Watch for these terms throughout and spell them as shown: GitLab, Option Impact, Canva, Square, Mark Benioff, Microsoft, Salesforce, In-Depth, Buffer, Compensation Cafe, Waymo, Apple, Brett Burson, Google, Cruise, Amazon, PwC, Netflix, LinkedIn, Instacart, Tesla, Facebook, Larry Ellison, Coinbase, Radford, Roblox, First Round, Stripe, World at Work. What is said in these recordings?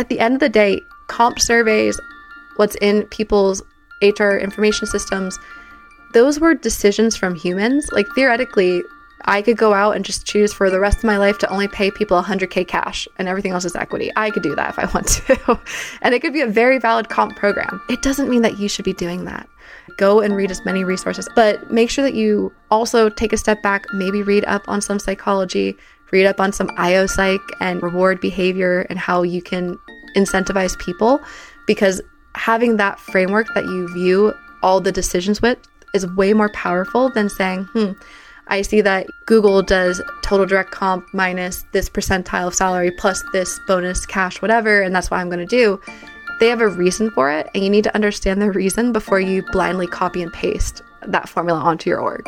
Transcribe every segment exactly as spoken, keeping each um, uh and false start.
at the end of the day, comp surveys, what's in people's H R information systems, those were decisions from humans. Like theoretically, I could go out and just choose for the rest of my life to only pay people one hundred K cash and everything else is equity. I could do that if I want to. And it could be a very valid comp program. It doesn't mean that you should be doing that. Go and read as many resources, but make sure that you also take a step back, maybe read up on some psychology, read up on some I O psych and reward behavior and how you can incentivize people, because having that framework that you view all the decisions with is way more powerful than saying, hmm, I see that Google does total direct comp minus this percentile of salary plus this bonus cash, whatever, and that's what I'm going to do. They have a reason for it, and you need to understand their reason before you blindly copy and paste that formula onto your org.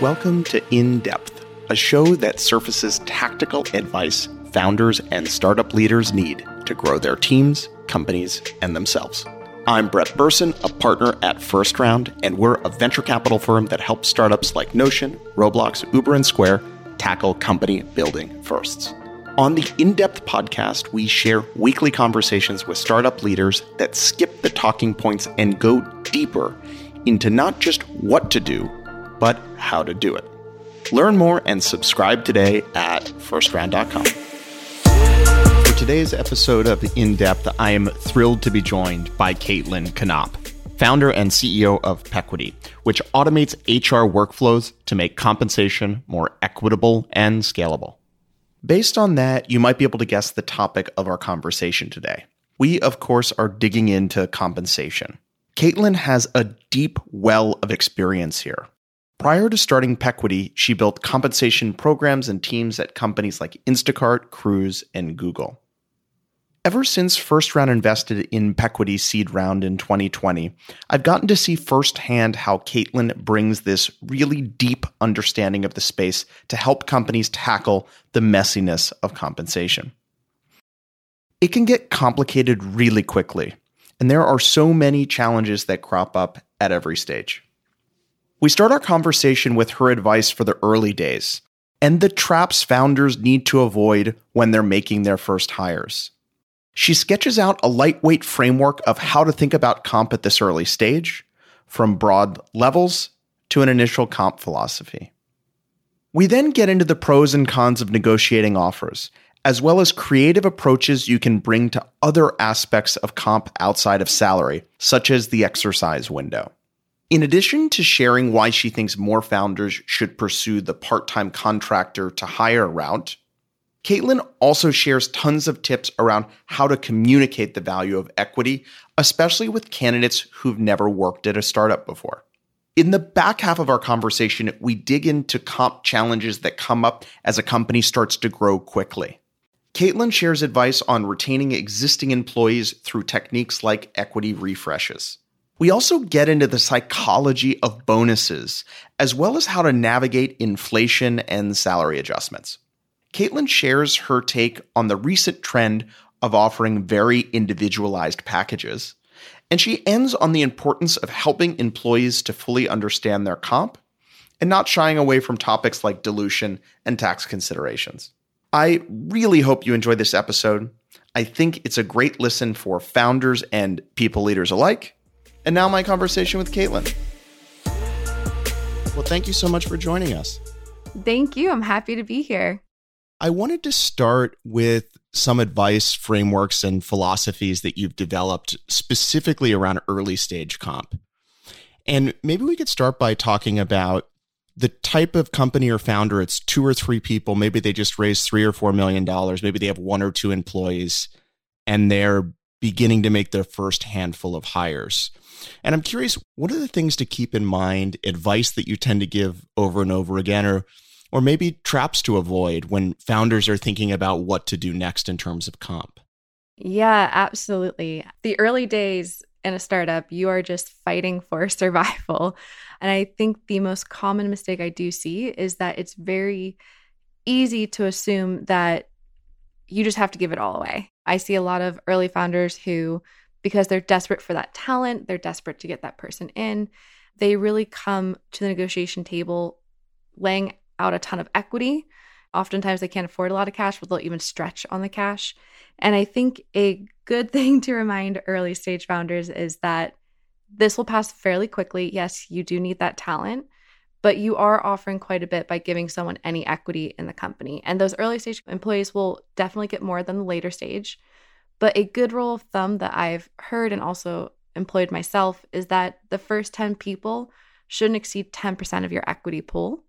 Welcome to In-Depth, a show that surfaces tactical advice founders and startup leaders need to grow their teams, companies, and themselves. I'm Brett Burson, a partner at First Round, and we're a venture capital firm that helps startups like Notion, Roblox, Uber, and Square tackle company building firsts. On the In-Depth podcast, we share weekly conversations with startup leaders that skip the talking points and go deeper into not just what to do, but how to do it. Learn more and subscribe today at first round dot com. For today's episode of In-Depth, I am thrilled to be joined by Caitlin Knopp, founder and C E O of Pequity, which automates H R workflows to make compensation more equitable and scalable. Based on that, you might be able to guess the topic of our conversation today. We, of course, are digging into compensation. Caitlin has a deep well of experience here. Prior to starting Pequity, she built compensation programs and teams at companies like Instacart, Cruise, and Google. Ever since First Round invested in Pequity's seed round in twenty twenty, I've gotten to see firsthand how Caitlin brings this really deep understanding of the space to help companies tackle the messiness of compensation. It can get complicated really quickly, and there are so many challenges that crop up at every stage. We start our conversation with her advice for the early days and the traps founders need to avoid when they're making their first hires. She sketches out a lightweight framework of how to think about comp at this early stage, from broad levels to an initial comp philosophy. We then get into the pros and cons of negotiating offers, as well as creative approaches you can bring to other aspects of comp outside of salary, such as the exercise window. In addition to sharing why she thinks more founders should pursue the part-time contractor to hire route, Caitlin also shares tons of tips around how to communicate the value of equity, especially with candidates who've never worked at a startup before. In the back half of our conversation, we dig into comp challenges that come up as a company starts to grow quickly. Caitlin shares advice on retaining existing employees through techniques like equity refreshes. We also get into the psychology of bonuses, as well as how to navigate inflation and salary adjustments. Caitlin shares her take on the recent trend of offering very individualized packages, and she ends on the importance of helping employees to fully understand their comp and not shying away from topics like dilution and tax considerations. I really hope you enjoy this episode. I think it's a great listen for founders and people leaders alike. And now my conversation with Caitlin. Well, thank you so much for joining us. Thank you. I'm happy to be here. I wanted to start with some advice, frameworks, and philosophies that you've developed specifically around early stage comp. And maybe we could start by talking about the type of company or founder. It's two or three people. Maybe they just raised three or four million dollars. Maybe they have one or two employees and they're beginning to make their first handful of hires. And I'm curious, what are the things to keep in mind, advice that you tend to give over and over again, or Or maybe traps to avoid when founders are thinking about what to do next in terms of comp? Yeah, absolutely. The early days in a startup, you are just fighting for survival. And I think the most common mistake I do see is that it's very easy to assume that you just have to give it all away. I see a lot of early founders who, because they're desperate for that talent, they're desperate to get that person in, they really come to the negotiation table laying out a ton of equity Oftentimes they can't afford a lot of cash, but they'll even stretch on the cash. And I think a good thing to remind early stage founders is that this will pass fairly quickly. Yes, you do need that talent, but you are offering quite a bit by giving someone any equity in the company. And those early stage employees will definitely get more than the later stage. But a good rule of thumb that I've heard and also employed myself is that the first ten people shouldn't exceed ten percent of your equity pool.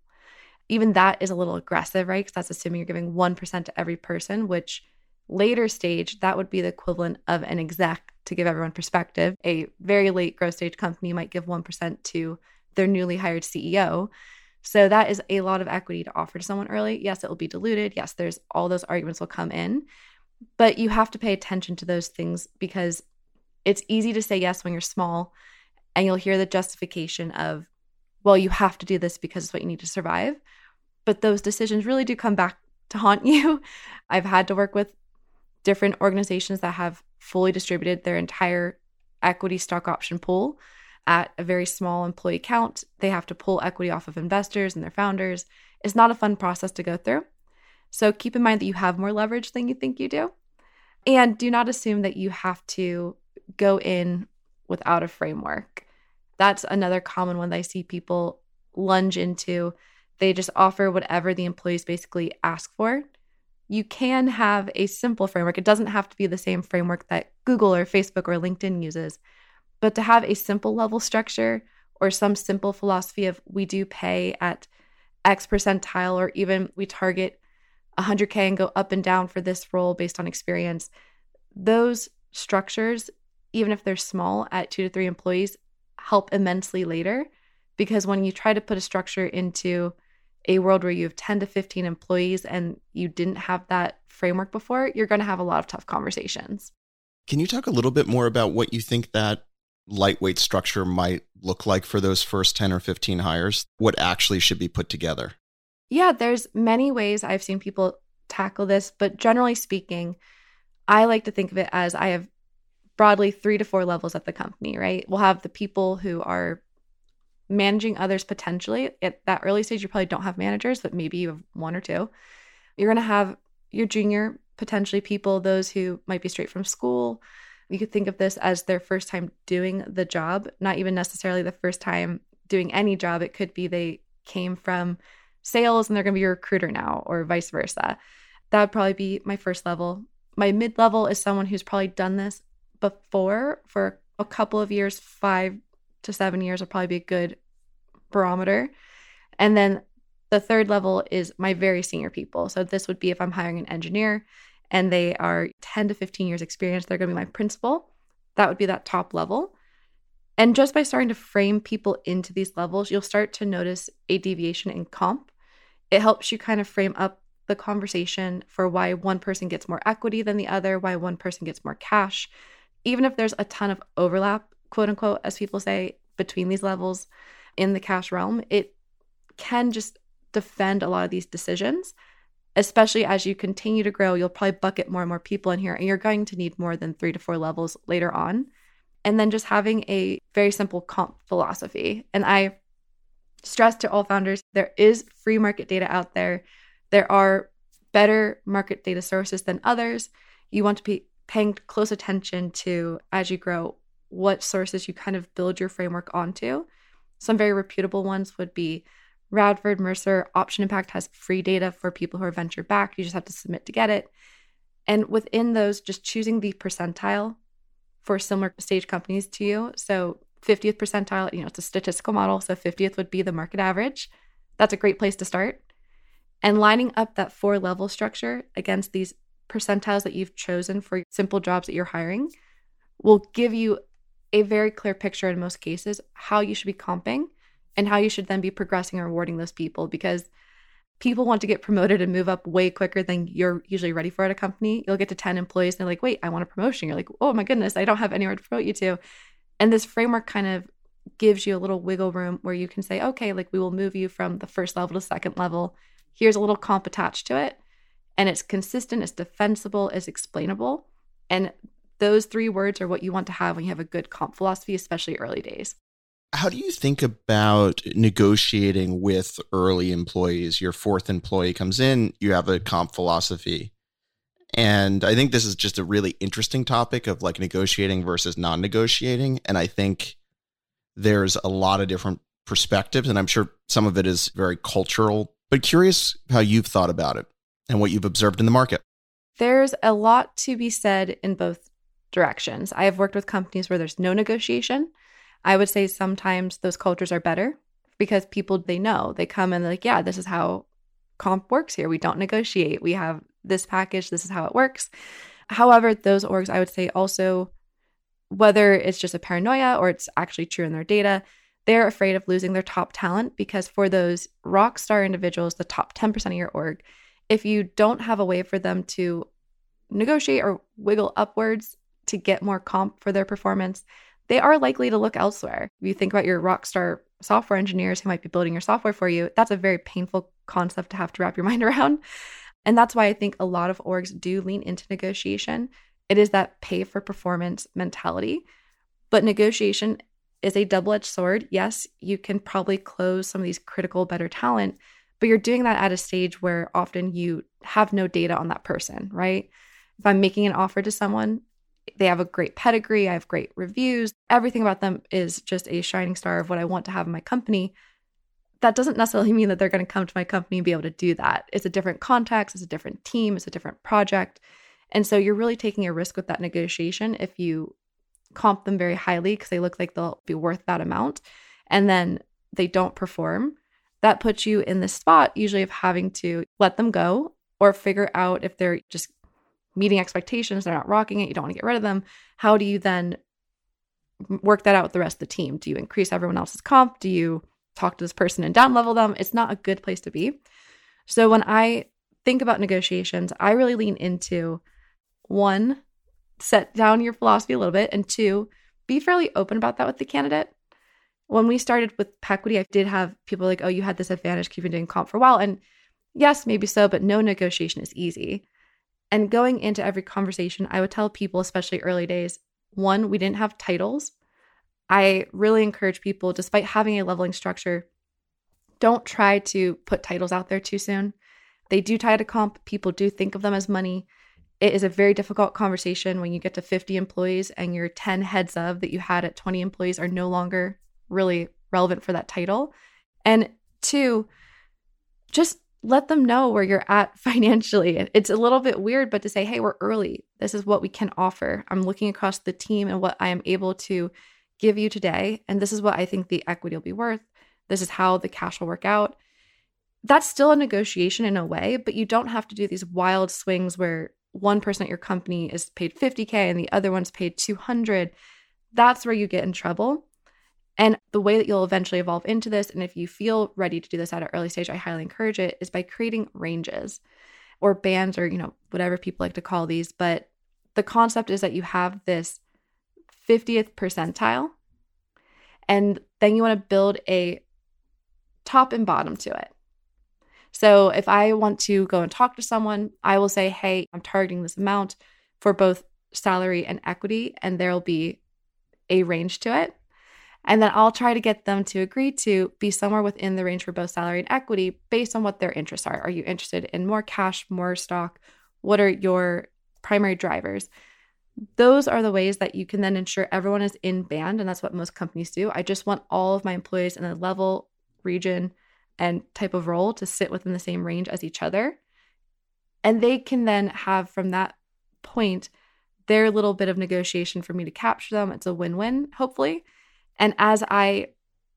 Even that is a little aggressive, right? Because that's assuming you're giving one percent to every person, which later stage, that would be the equivalent of an exec. To give everyone perspective, a very late growth stage company might give one percent to their newly hired C E O. So that is a lot of equity to offer to someone early. Yes, it will be diluted. Yes, there's all those arguments will come in, but you have to pay attention to those things because it's easy to say yes when you're small and you'll hear the justification of, well, you have to do this because it's what you need to survive. But those decisions really do come back to haunt you. I've had to work with different organizations that have fully distributed their entire equity stock option pool at a very small employee count. They have to pull equity off of investors and their founders. It's not a fun process to go through. So keep in mind that you have more leverage than you think you do. And do not assume that you have to go in without a framework. That's another common one that I see people lunge into. They just offer whatever the employees basically ask for. You can have a simple framework. It doesn't have to be the same framework that Google or Facebook or LinkedIn uses. But to have a simple level structure or some simple philosophy of we do pay at X percentile, or even we target one hundred K and go up and down for this role based on experience, those structures, even if they're small at two to three employees, help immensely later. Because when you try to put a structure into a world where you have ten to fifteen employees and you didn't have that framework before, you're going to have a lot of tough conversations. Can you talk a little bit more about what you think that lightweight structure might look like for those first ten or fifteen hires? What actually should be put together? Yeah, there's many ways I've seen people tackle this, but generally speaking, I like to think of it as I have broadly three to four levels at the company, right? We'll have the people who are managing others potentially. At that early stage, you probably don't have managers, but maybe you have one or two. You're going to have your junior potentially people, those who might be straight from school. You could think of this as their first time doing the job, not even necessarily the first time doing any job. It could be they came from sales and they're going to be a recruiter now, or vice versa. That would probably be my first level. My mid-level is someone who's probably done this before for a couple of years. Five to seven years will probably be a good barometer. And then the third level is my very senior people. So this would be if I'm hiring an engineer and they are ten to fifteen years experience, they're going to be my principal. That would be that top level. And just by starting to frame people into these levels, you'll start to notice a deviation in comp. It helps you kind of frame up the conversation for why one person gets more equity than the other, why one person gets more cash. Even if there's a ton of overlap, quote unquote, as people say, between these levels in the cash realm, it can just defend a lot of these decisions. Especially as you continue to grow, you'll probably bucket more and more people in here, and you're going to need more than three to four levels later on. And then just having a very simple comp philosophy. And I stress to all founders, there is free market data out there. There are better market data sources than others. You want to be paying close attention to, as you grow, what sources you kind of build your framework onto. Some very reputable ones would be Radford, Mercer. Option Impact has free data for people who are venture backed. You just have to submit to get it. And within those, just choosing the percentile for similar stage companies to you. So fiftieth percentile, you know, it's a statistical model. So fiftieth would be the market average. That's a great place to start. And lining up that four level structure against these percentiles that you've chosen for simple jobs that you're hiring will give you a very clear picture in most cases how you should be comping and how you should then be progressing and rewarding those people, because people want to get promoted and move up way quicker than you're usually ready for at a company. You'll get to ten employees and they're like, wait, I want a promotion. You're like, oh my goodness, I don't have anywhere to promote you to. And this framework kind of gives you a little wiggle room where you can say, okay, like we will move you from the first level to second level. Here's a little comp attached to it. And it's consistent, it's defensible, it's explainable. And those three words are what you want to have when you have a good comp philosophy, especially early days. How do you think about negotiating with early employees? Your fourth employee comes in, you have a comp philosophy. And I think this is just a really interesting topic of like negotiating versus non-negotiating. And I think there's a lot of different perspectives, and I'm sure some of it is very cultural, but curious how you've thought about it and what you've observed in the market. There's a lot to be said in both directions. I have worked with companies where there's no negotiation. I would say sometimes those cultures are better because people, they know, they come and they're like, yeah, this is how comp works here. We don't negotiate. We have this package. This is how it works. However, those orgs, I would say also, whether it's just a paranoia or it's actually true in their data, they're afraid of losing their top talent, because for those rock star individuals, the top ten percent of your org, if you don't have a way for them to negotiate or wiggle upwards to get more comp for their performance, they are likely to look elsewhere. If you think about your rock star software engineers who might be building your software for you, that's a very painful concept to have to wrap your mind around. And that's why I think a lot of orgs do lean into negotiation. It is that pay for performance mentality. But negotiation is a double-edged sword. Yes, you can probably close some of these critical, better talent, but you're doing that at a stage where often you have no data on that person, right? If I'm making an offer to someone, they have a great pedigree, I have great reviews, everything about them is just a shining star of what I want to have in my company. That doesn't necessarily mean that they're going to come to my company and be able to do that. It's a different context, it's a different team, it's a different project. And so you're really taking a risk with that negotiation if you comp them very highly because they look like they'll be worth that amount, and then they don't perform. That puts you in the spot usually of having to let them go or figure out if they're just meeting expectations, they're not rocking it, you don't want to get rid of them. How do you then work that out with the rest of the team? Do you increase everyone else's comp? Do you talk to this person and down level them? It's not a good place to be. So when I think about negotiations, I really lean into one, set down your philosophy a little bit, and two, be fairly open about that with the candidate. When we started with Pequity, I did have people like, oh, you had this advantage because you've been doing comp for a while. And yes, maybe so, but no negotiation is easy. And going into every conversation, I would tell people, especially early days, one, we didn't have titles. I really encourage people, despite having a leveling structure, don't try to put titles out there too soon. They do tie to comp. People do think of them as money. It is a very difficult conversation when you get to fifty employees and your ten heads of that you had at twenty employees are no longer really relevant for that title. And two, just let them know where you're at financially. It's a little bit weird, but to say, hey, we're early. This is what we can offer. I'm looking across the team and what I am able to give you today. And this is what I think the equity will be worth. This is how the cash will work out. That's still a negotiation in a way, but you don't have to do these wild swings where one person at your company is paid fifty K and the other one's paid two hundred. That's where you get in trouble. And the way that you'll eventually evolve into this, and if you feel ready to do this at an early stage, I highly encourage it, is by creating ranges or bands or, you know, whatever people like to call these. But the concept is that you have this fiftieth percentile, and then you want to build a top and bottom to it. So if I want to go and talk to someone, I will say, hey, I'm targeting this amount for both salary and equity, and there'll be a range to it. And then I'll try to get them to agree to be somewhere within the range for both salary and equity based on what their interests are. Are you interested in more cash, more stock? What are your primary drivers? Those are the ways that you can then ensure everyone is in band, and that's what most companies do. I just want all of my employees in a level, region, and type of role to sit within the same range as each other. And they can then have, from that point, their little bit of negotiation for me to capture them. It's a win-win, hopefully. And as I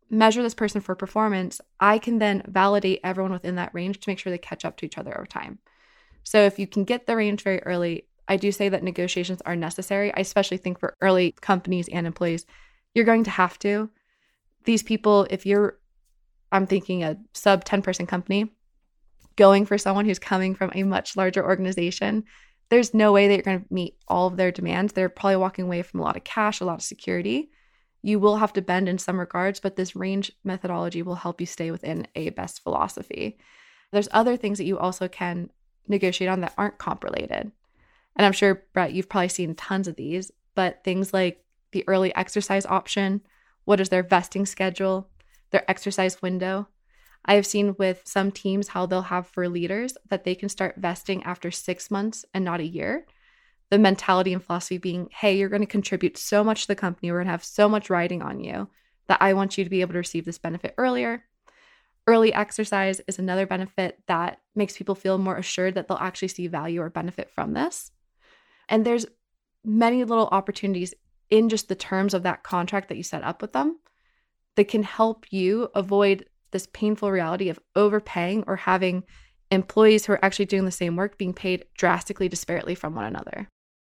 measure this person for performance, I can then validate everyone within that range to make sure they catch up to each other over time. So if you can get the range very early, I do say that negotiations are necessary. I especially think for early companies and employees, you're going to have to. These people, if you're I'm thinking a sub ten person company, going for someone who's coming from a much larger organization, there's no way that you're going to meet all of their demands. They're probably walking away from a lot of cash, a lot of security. You will have to bend in some regards, but this range methodology will help you stay within a best philosophy. There's other things that you also can negotiate on that aren't comp related. And I'm sure, Brett, you've probably seen tons of these, but things like the early exercise option What is their vesting schedule, their exercise window? I have seen with some teams how they'll have for leaders that they can start vesting after six months and not a year. The mentality and philosophy being, hey, you're going to contribute so much to the company, we're going to have so much riding on you that I want you to be able to receive this benefit earlier. Early exercise is another benefit that makes people feel more assured that they'll actually see value or benefit from this. And there's many little opportunities in just the terms of that contract that you set up with them that can help you avoid this painful reality of overpaying or having employees who are actually doing the same work being paid drastically disparately from one another.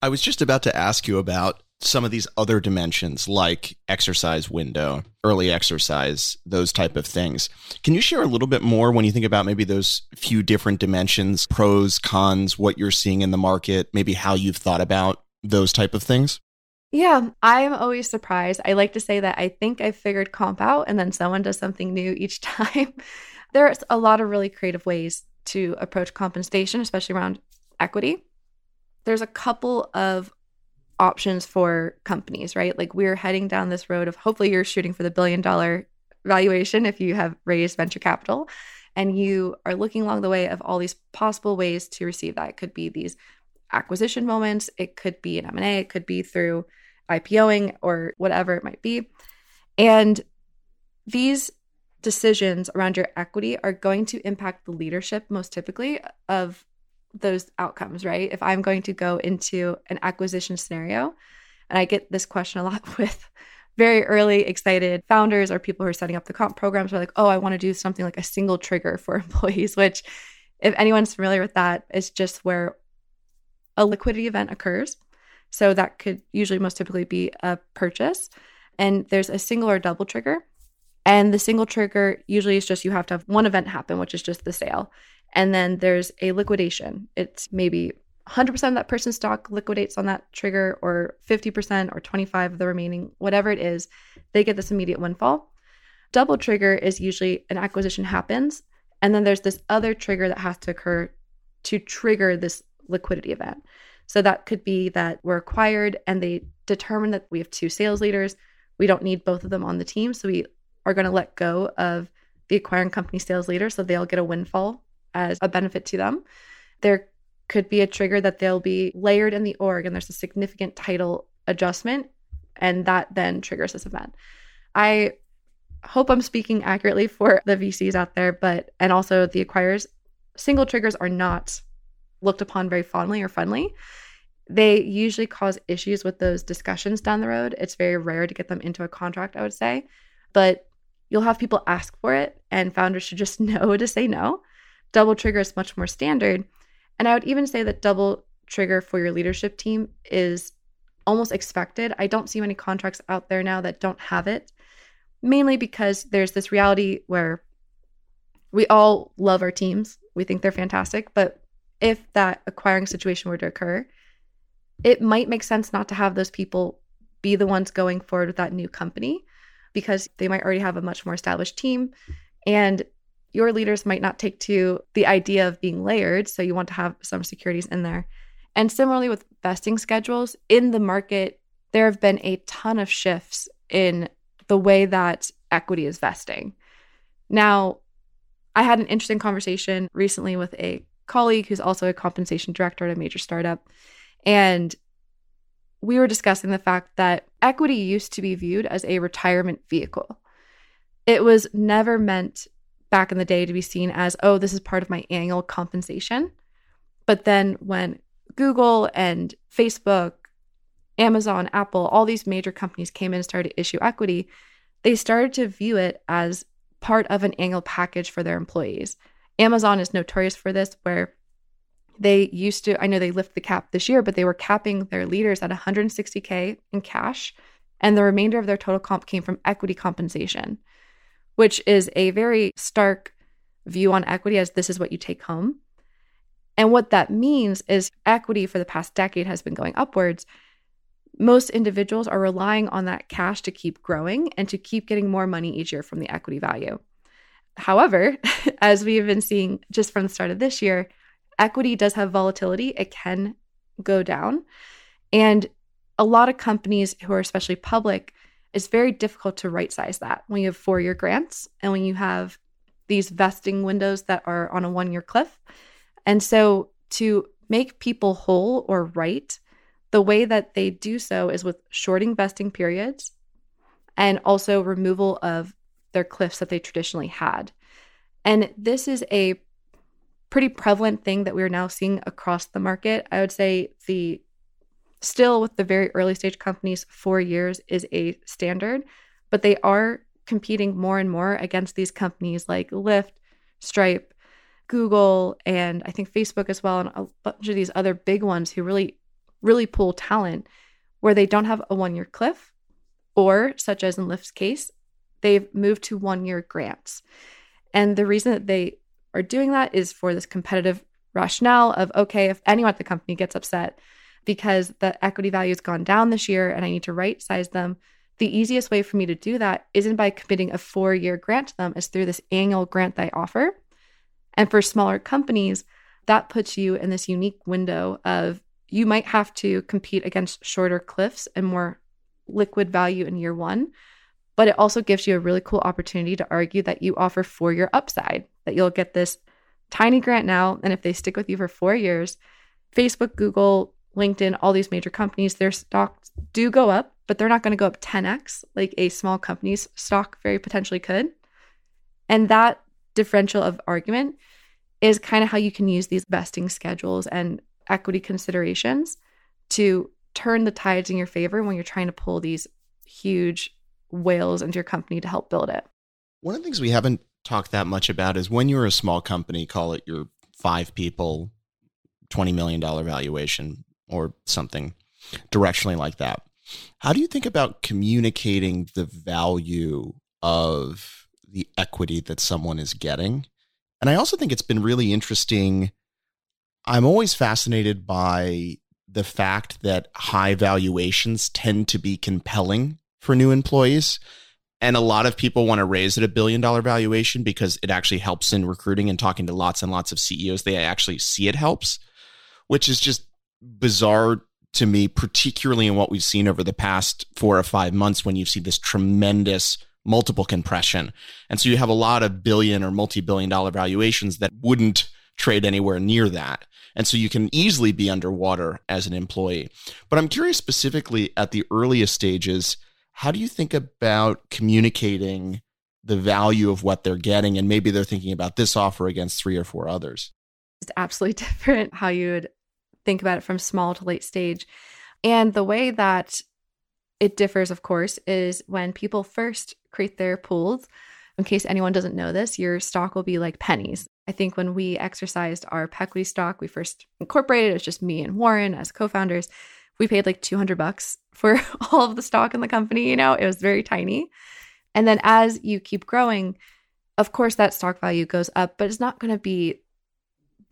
I was just about to ask you about some of these other dimensions like exercise window, early exercise, those type of things. Can you share a little bit more when you think about maybe those few different dimensions, pros, cons, what you're seeing in the market, maybe how you've thought about those type of things? Yeah, I'm always surprised. I like to say that I think I figured comp out and then someone does something new each time. There's a lot of really creative ways to approach compensation, especially around equity. There's a couple of options for companies, right? Like we're heading down this road of hopefully you're shooting for the billion dollar valuation if you have raised venture capital and you are looking along the way of all these possible ways to receive that. It could be these acquisition moments, it could be an M and A, it could be through IPOing or whatever it might be. And these decisions around your equity are going to impact the leadership most typically of those outcomes, right? If I'm going to go into an acquisition scenario, and I get this question a lot with very early excited founders or people who are setting up the comp programs are like, oh, I want to do something like a single trigger for employees, which if anyone's familiar with that, is just where a liquidity event occurs. So that could usually most typically be a purchase. And there's a single or double trigger. And the single trigger usually is just you have to have one event happen, which is just the sale. And then there's a liquidation. It's maybe one hundred percent of that person's stock liquidates on that trigger or fifty percent or twenty-five of the remaining, whatever it is, they get this immediate windfall. Double trigger is usually an acquisition happens. And then there's this other trigger that has to occur to trigger this liquidity event. So that could be that we're acquired and they determine that we have two sales leaders. We don't need both of them on the team. So we are going to let go of the acquiring company sales leader so they'll get a windfall as a benefit to them. There could be a trigger that they'll be layered in the org and there's a significant title adjustment and that then triggers this event. I hope I'm speaking accurately for the V Cs out there, but and also the acquirers. Single triggers are not looked upon very fondly or friendly. They usually cause issues with those discussions down the road. It's very rare to get them into a contract, I would say, but you'll have people ask for it and founders should just know to say no. Double trigger is much more standard. And I would even say that double trigger for your leadership team is almost expected. I don't see many contracts out there now that don't have it, mainly because there's this reality where we all love our teams. We think they're fantastic, but if that acquiring situation were to occur, it might make sense not to have those people be the ones going forward with that new company because they might already have a much more established team and your leaders might not take to the idea of being layered. So you want to have some securities in there. And similarly with vesting schedules in the market, there have been a ton of shifts in the way that equity is vesting. Now, I had an interesting conversation recently with a colleague who's also a compensation director at a major startup. And we were discussing the fact that equity used to be viewed as a retirement vehicle. It was never meant back in the day to be seen as, oh, this is part of my annual compensation. But then when Google and Facebook, Amazon, Apple, all these major companies came in and started to issue equity, they started to view it as part of an annual package for their employees. Amazon is notorious for this, where they used to, I know they lift the cap this year, but they were capping their leaders at one hundred sixty thousand in cash, and the remainder of their total comp came from equity compensation, which is a very stark view on equity as this is what you take home. And what that means is equity for the past decade has been going upwards. Most individuals are relying on that cash to keep growing and to keep getting more money each year from the equity value. However, as we have been seeing just from the start of this year, equity does have volatility. It can go down. And a lot of companies who are especially public, It's very difficult to right size that when you have four-year grants and when you have these vesting windows that are on a one-year cliff. And so to make people whole or right, the way that they do so is with shorting vesting periods and also removal of their cliffs that they traditionally had. And this is a pretty prevalent thing that we're now seeing across the market. I would say the still with the very early stage companies, four years is a standard, but they are competing more and more against these companies like Lyft, Stripe, Google, and I think Facebook as well, and a bunch of these other big ones who really, really pull talent where they don't have a one-year cliff, or such as in Lyft's case, they've moved to one-year grants. And the reason that they are doing that is for this competitive rationale of, okay, if anyone at the company gets upset because the equity value has gone down this year and I need to right size them, the easiest way for me to do that isn't by committing a four-year grant to them, it's through this annual grant that I offer. And for smaller companies, that puts you in this unique window of you might have to compete against shorter cliffs and more liquid value in year one, but it also gives you a really cool opportunity to argue that you offer four-year upside, that you'll get this tiny grant now, and if they stick with you for four years, Facebook, Google, LinkedIn, all these major companies, their stocks do go up, but they're not going to go up ten x like a small company's stock very potentially could. And that differential of argument is kind of how you can use these vesting schedules and equity considerations to turn the tides in your favor when you're trying to pull these huge whales into your company to help build it. One of the things we haven't talked that much about is when you're a small company, call it your five people, twenty million dollars valuation or something directionally like that. How do you think about communicating the value of the equity that someone is getting? And I also think it's been really interesting. I'm always fascinated by the fact that high valuations tend to be compelling for new employees. And a lot of people want to raise it a billion dollar valuation because it actually helps in recruiting, and talking to lots and lots of C E Os, they actually see it helps, which is just bizarre to me, particularly in what we've seen over the past four or five months when you see this tremendous multiple compression. And so you have a lot of billion or multi-billion dollar valuations that wouldn't trade anywhere near that. And so you can easily be underwater as an employee. But I'm curious specifically at the earliest stages, how do you think about communicating the value of what they're getting? And maybe they're thinking about this offer against three or four others. It's absolutely different how you would think about it from small to late stage. And the way that it differs, of course, is when people first create their pools. In case anyone doesn't know this, your stock will be like pennies. I think when we exercised our Pequity stock, we first incorporated, it was just me and Warren as co-founders. We paid like two hundred bucks for all of the stock in the company. You know, it was very tiny. And then as you keep growing, of course, that stock value goes up, but it's not going to be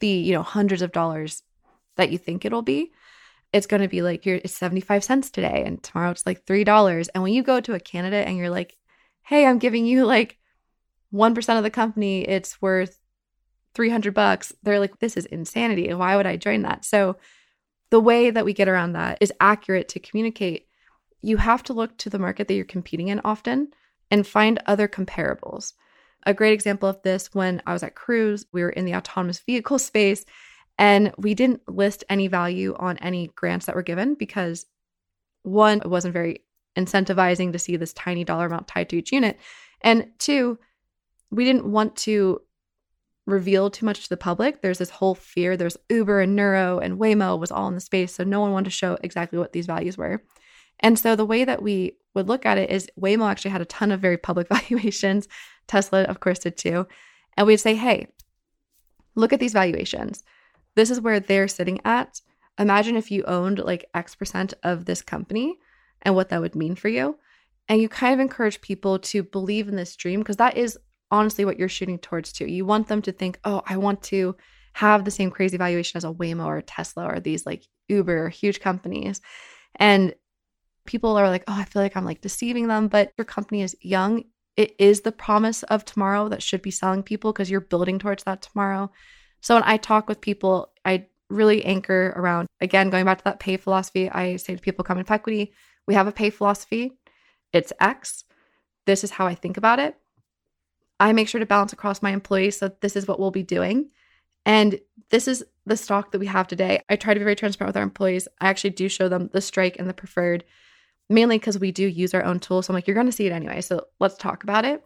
the, you know, hundreds of dollars that you think it'll be. It's going to be like you're, it's seventy-five cents today and tomorrow it's like three dollars. And when you go to a candidate and you're like, hey, I'm giving you like one percent of the company, it's worth three hundred bucks. They're like, this is insanity. Why would I join that? So the way that we get around that is accurate to communicate. You have to look to the market that you're competing in often and find other comparables. A great example of this, when I was at Cruise, we were in the autonomous vehicle space and we didn't list any value on any grants that were given because one, it wasn't very incentivizing to see this tiny dollar amount tied to each unit. And two, we didn't want to reveal too much to the public. There's this whole fear. There's Uber and Neuro and Waymo was all in the space. So no one wanted to show exactly what these values were. And so the way that we would look at it is Waymo actually had a ton of very public valuations. Tesla, of course, did too. And we'd say, hey, look at these valuations. This is where they're sitting at. Imagine if you owned like X percent of this company and what that would mean for you. And you kind of encourage people to believe in this dream because that is honestly what you're shooting towards too. You want them to think, oh, I want to have the same crazy valuation as a Waymo or a Tesla or these like Uber or huge companies. And people are like, oh, I feel like I'm like deceiving them. But your company is young. It is the promise of tomorrow that should be selling people because you're building towards that tomorrow. So when I talk with people, I really anchor around, again, going back to that pay philosophy, I say to people, come in Pequity, we have a pay philosophy. it's X. This is how I think about it. I make sure to balance across my employees. So this is what we'll be doing. And this is the stock that we have today. I try to be very transparent with our employees. I actually do show them the strike and the preferred, mainly because we do use our own tools. So I'm like, you're going to see it anyway. So let's talk about it.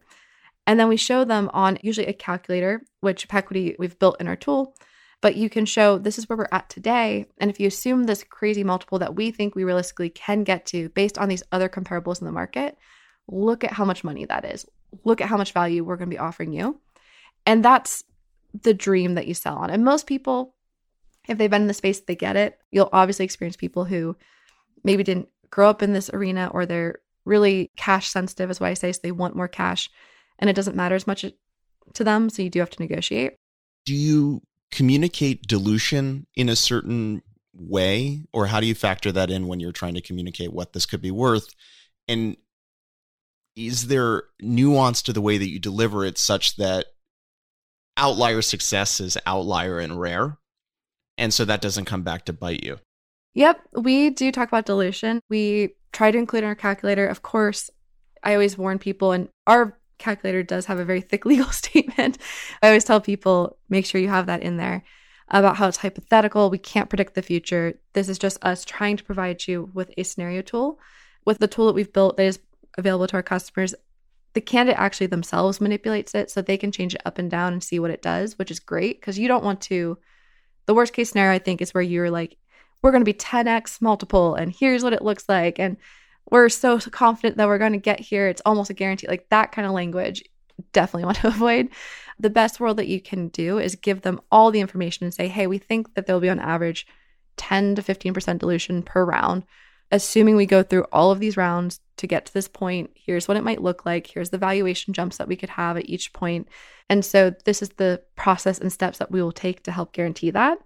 And then we show them on usually a calculator, which Pequity we've built in our tool, but you can show this is where we're at today. And if you assume this crazy multiple that we think we realistically can get to based on these other comparables in the market, look at how much money that is. Look at how much value we're going to be offering you. And that's the dream that you sell on. And most people, if they've been in the space, they get it. You'll obviously experience people who maybe didn't grow up in this arena, or they're really cash sensitive is why I say, so they want more cash and it doesn't matter as much to them. So you do have to negotiate. Do you communicate dilution in a certain way, or how do you factor that in when you're trying to communicate what this could be worth? And is there nuance to the way that you deliver it such that outlier success is outlier and rare, and so that doesn't come back to bite you? Yep. We do talk about dilution. We try to include in our calculator. Of course, I always warn people, and our calculator does have a very thick legal statement. I always tell people, make sure you have that in there about how it's hypothetical. We can't predict the future. This is just us trying to provide you with a scenario tool. With the tool that we've built that is available to our customers, the candidate actually themselves manipulates it so they can change it up and down and see what it does, which is great because you don't want to. The worst case scenario, I think, is where you're like, we're going to be ten x multiple and here's what it looks like. And we're so confident that we're going to get here. It's almost a guarantee. Like that kind of language, definitely want to avoid. The best world that you can do is give them all the information and say, hey, we think that there'll be on average ten to fifteen percent dilution per round. Assuming we go through all of these rounds to get to this point, here's what it might look like. Here's the valuation jumps that we could have at each point. And so this is the process and steps that we will take to help guarantee that.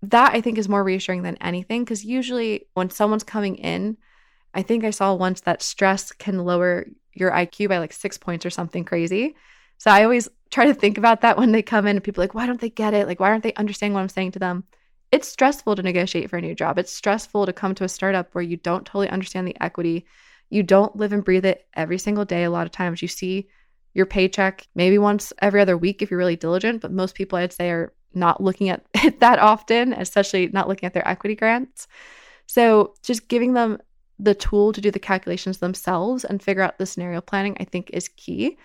That I think is more reassuring than anything, because usually when someone's coming in, I think I saw once that stress can lower your I Q by like six points or something crazy. So I always try to think about that when they come in and people are like, why don't they get it? Like, why aren't they understanding what I'm saying to them? It's stressful to negotiate for a new job. It's stressful to come to a startup where you don't totally understand the equity. You don't live and breathe it every single day. A lot of times you see your paycheck maybe once every other week if you're really diligent, but most people I'd say are not looking at it that often, especially not looking at their equity grants. So just giving them the tool to do the calculations themselves and figure out the scenario planning, I think, is key.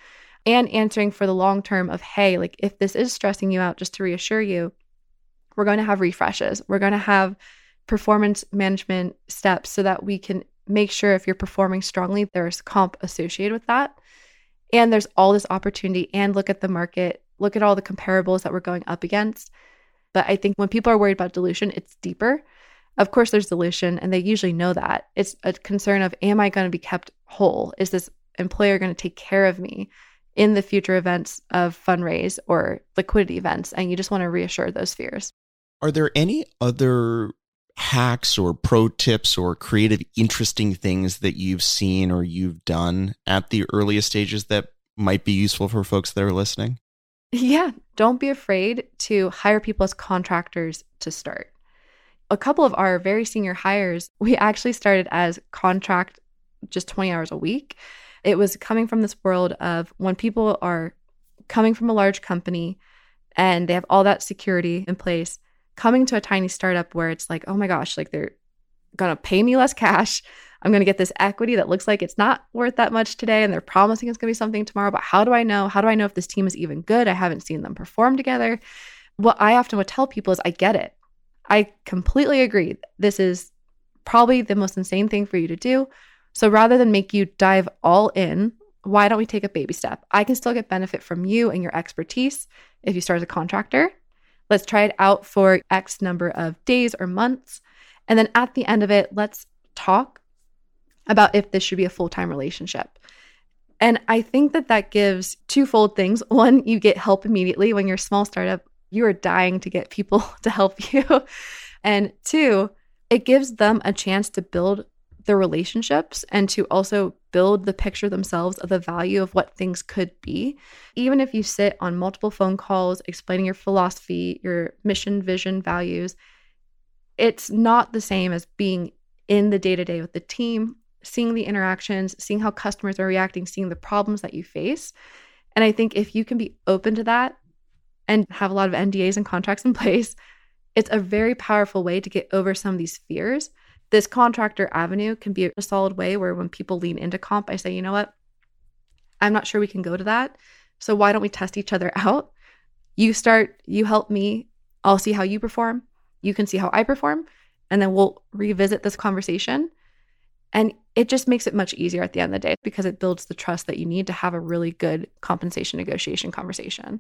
And answering for the long term of, hey, like if this is stressing you out, just to reassure you, we're going to have refreshes. We're going to have performance management steps so that we can make sure if you're performing strongly, there's comp associated with that. And there's all this opportunity, and look at the market, look at all the comparables that we're going up against. But I think when people are worried about dilution, it's deeper. Of course, there's dilution, and they usually know that. It's a concern of, am I going to be kept whole? Is this employer going to take care of me in the future events of fundraise or liquidity events? And you just want to reassure those fears. Are there any other hacks or pro tips or creative, interesting things that you've seen or you've done at the earliest stages that might be useful for folks that are listening? Yeah. Don't be afraid to hire people as contractors to start. A couple of our very senior hires, we actually started as contract, just twenty hours a week. It was coming from this world of when people are coming from a large company and they have all that security in place, coming to a tiny startup where it's like, oh my gosh, like they're going to pay me less cash. I'm going to get this equity that looks like it's not worth that much today. And they're promising it's going to be something tomorrow. But how do I know? How do I know if this team is even good? I haven't seen them perform together. What I often would tell people is, I get it. I completely agree. This is probably the most insane thing for you to do. So rather than make you dive all in, why don't we take a baby step? I can still get benefit from you and your expertise if you start as a contractor. Let's try it out for X number of days or months. And then at the end of it, let's talk about if this should be a full-time relationship. And I think that that gives twofold things. One, you get help immediately. When you're a small startup, you are dying to get people to help you. And two, it gives them a chance to build their relationships and to also build the picture themselves of the value of what things could be. Even if you sit on multiple phone calls explaining your philosophy, your mission, vision, values, it's not the same as being in the day-to-day with the team. seeing the interactions, seeing how customers are reacting, seeing the problems that you face. And I think if you can be open to that and have a lot of N D As and contracts in place, it's a very powerful way to get over some of these fears. This contractor avenue can be a solid way where when people lean into comp, I say, you know what, I'm not sure we can go to that. So why don't we test each other out? You start, you help me, I'll see how you perform, you can see how I perform, and then we'll revisit this conversation. And it just makes it much easier at the end of the day because it builds the trust that you need to have a really good compensation negotiation conversation.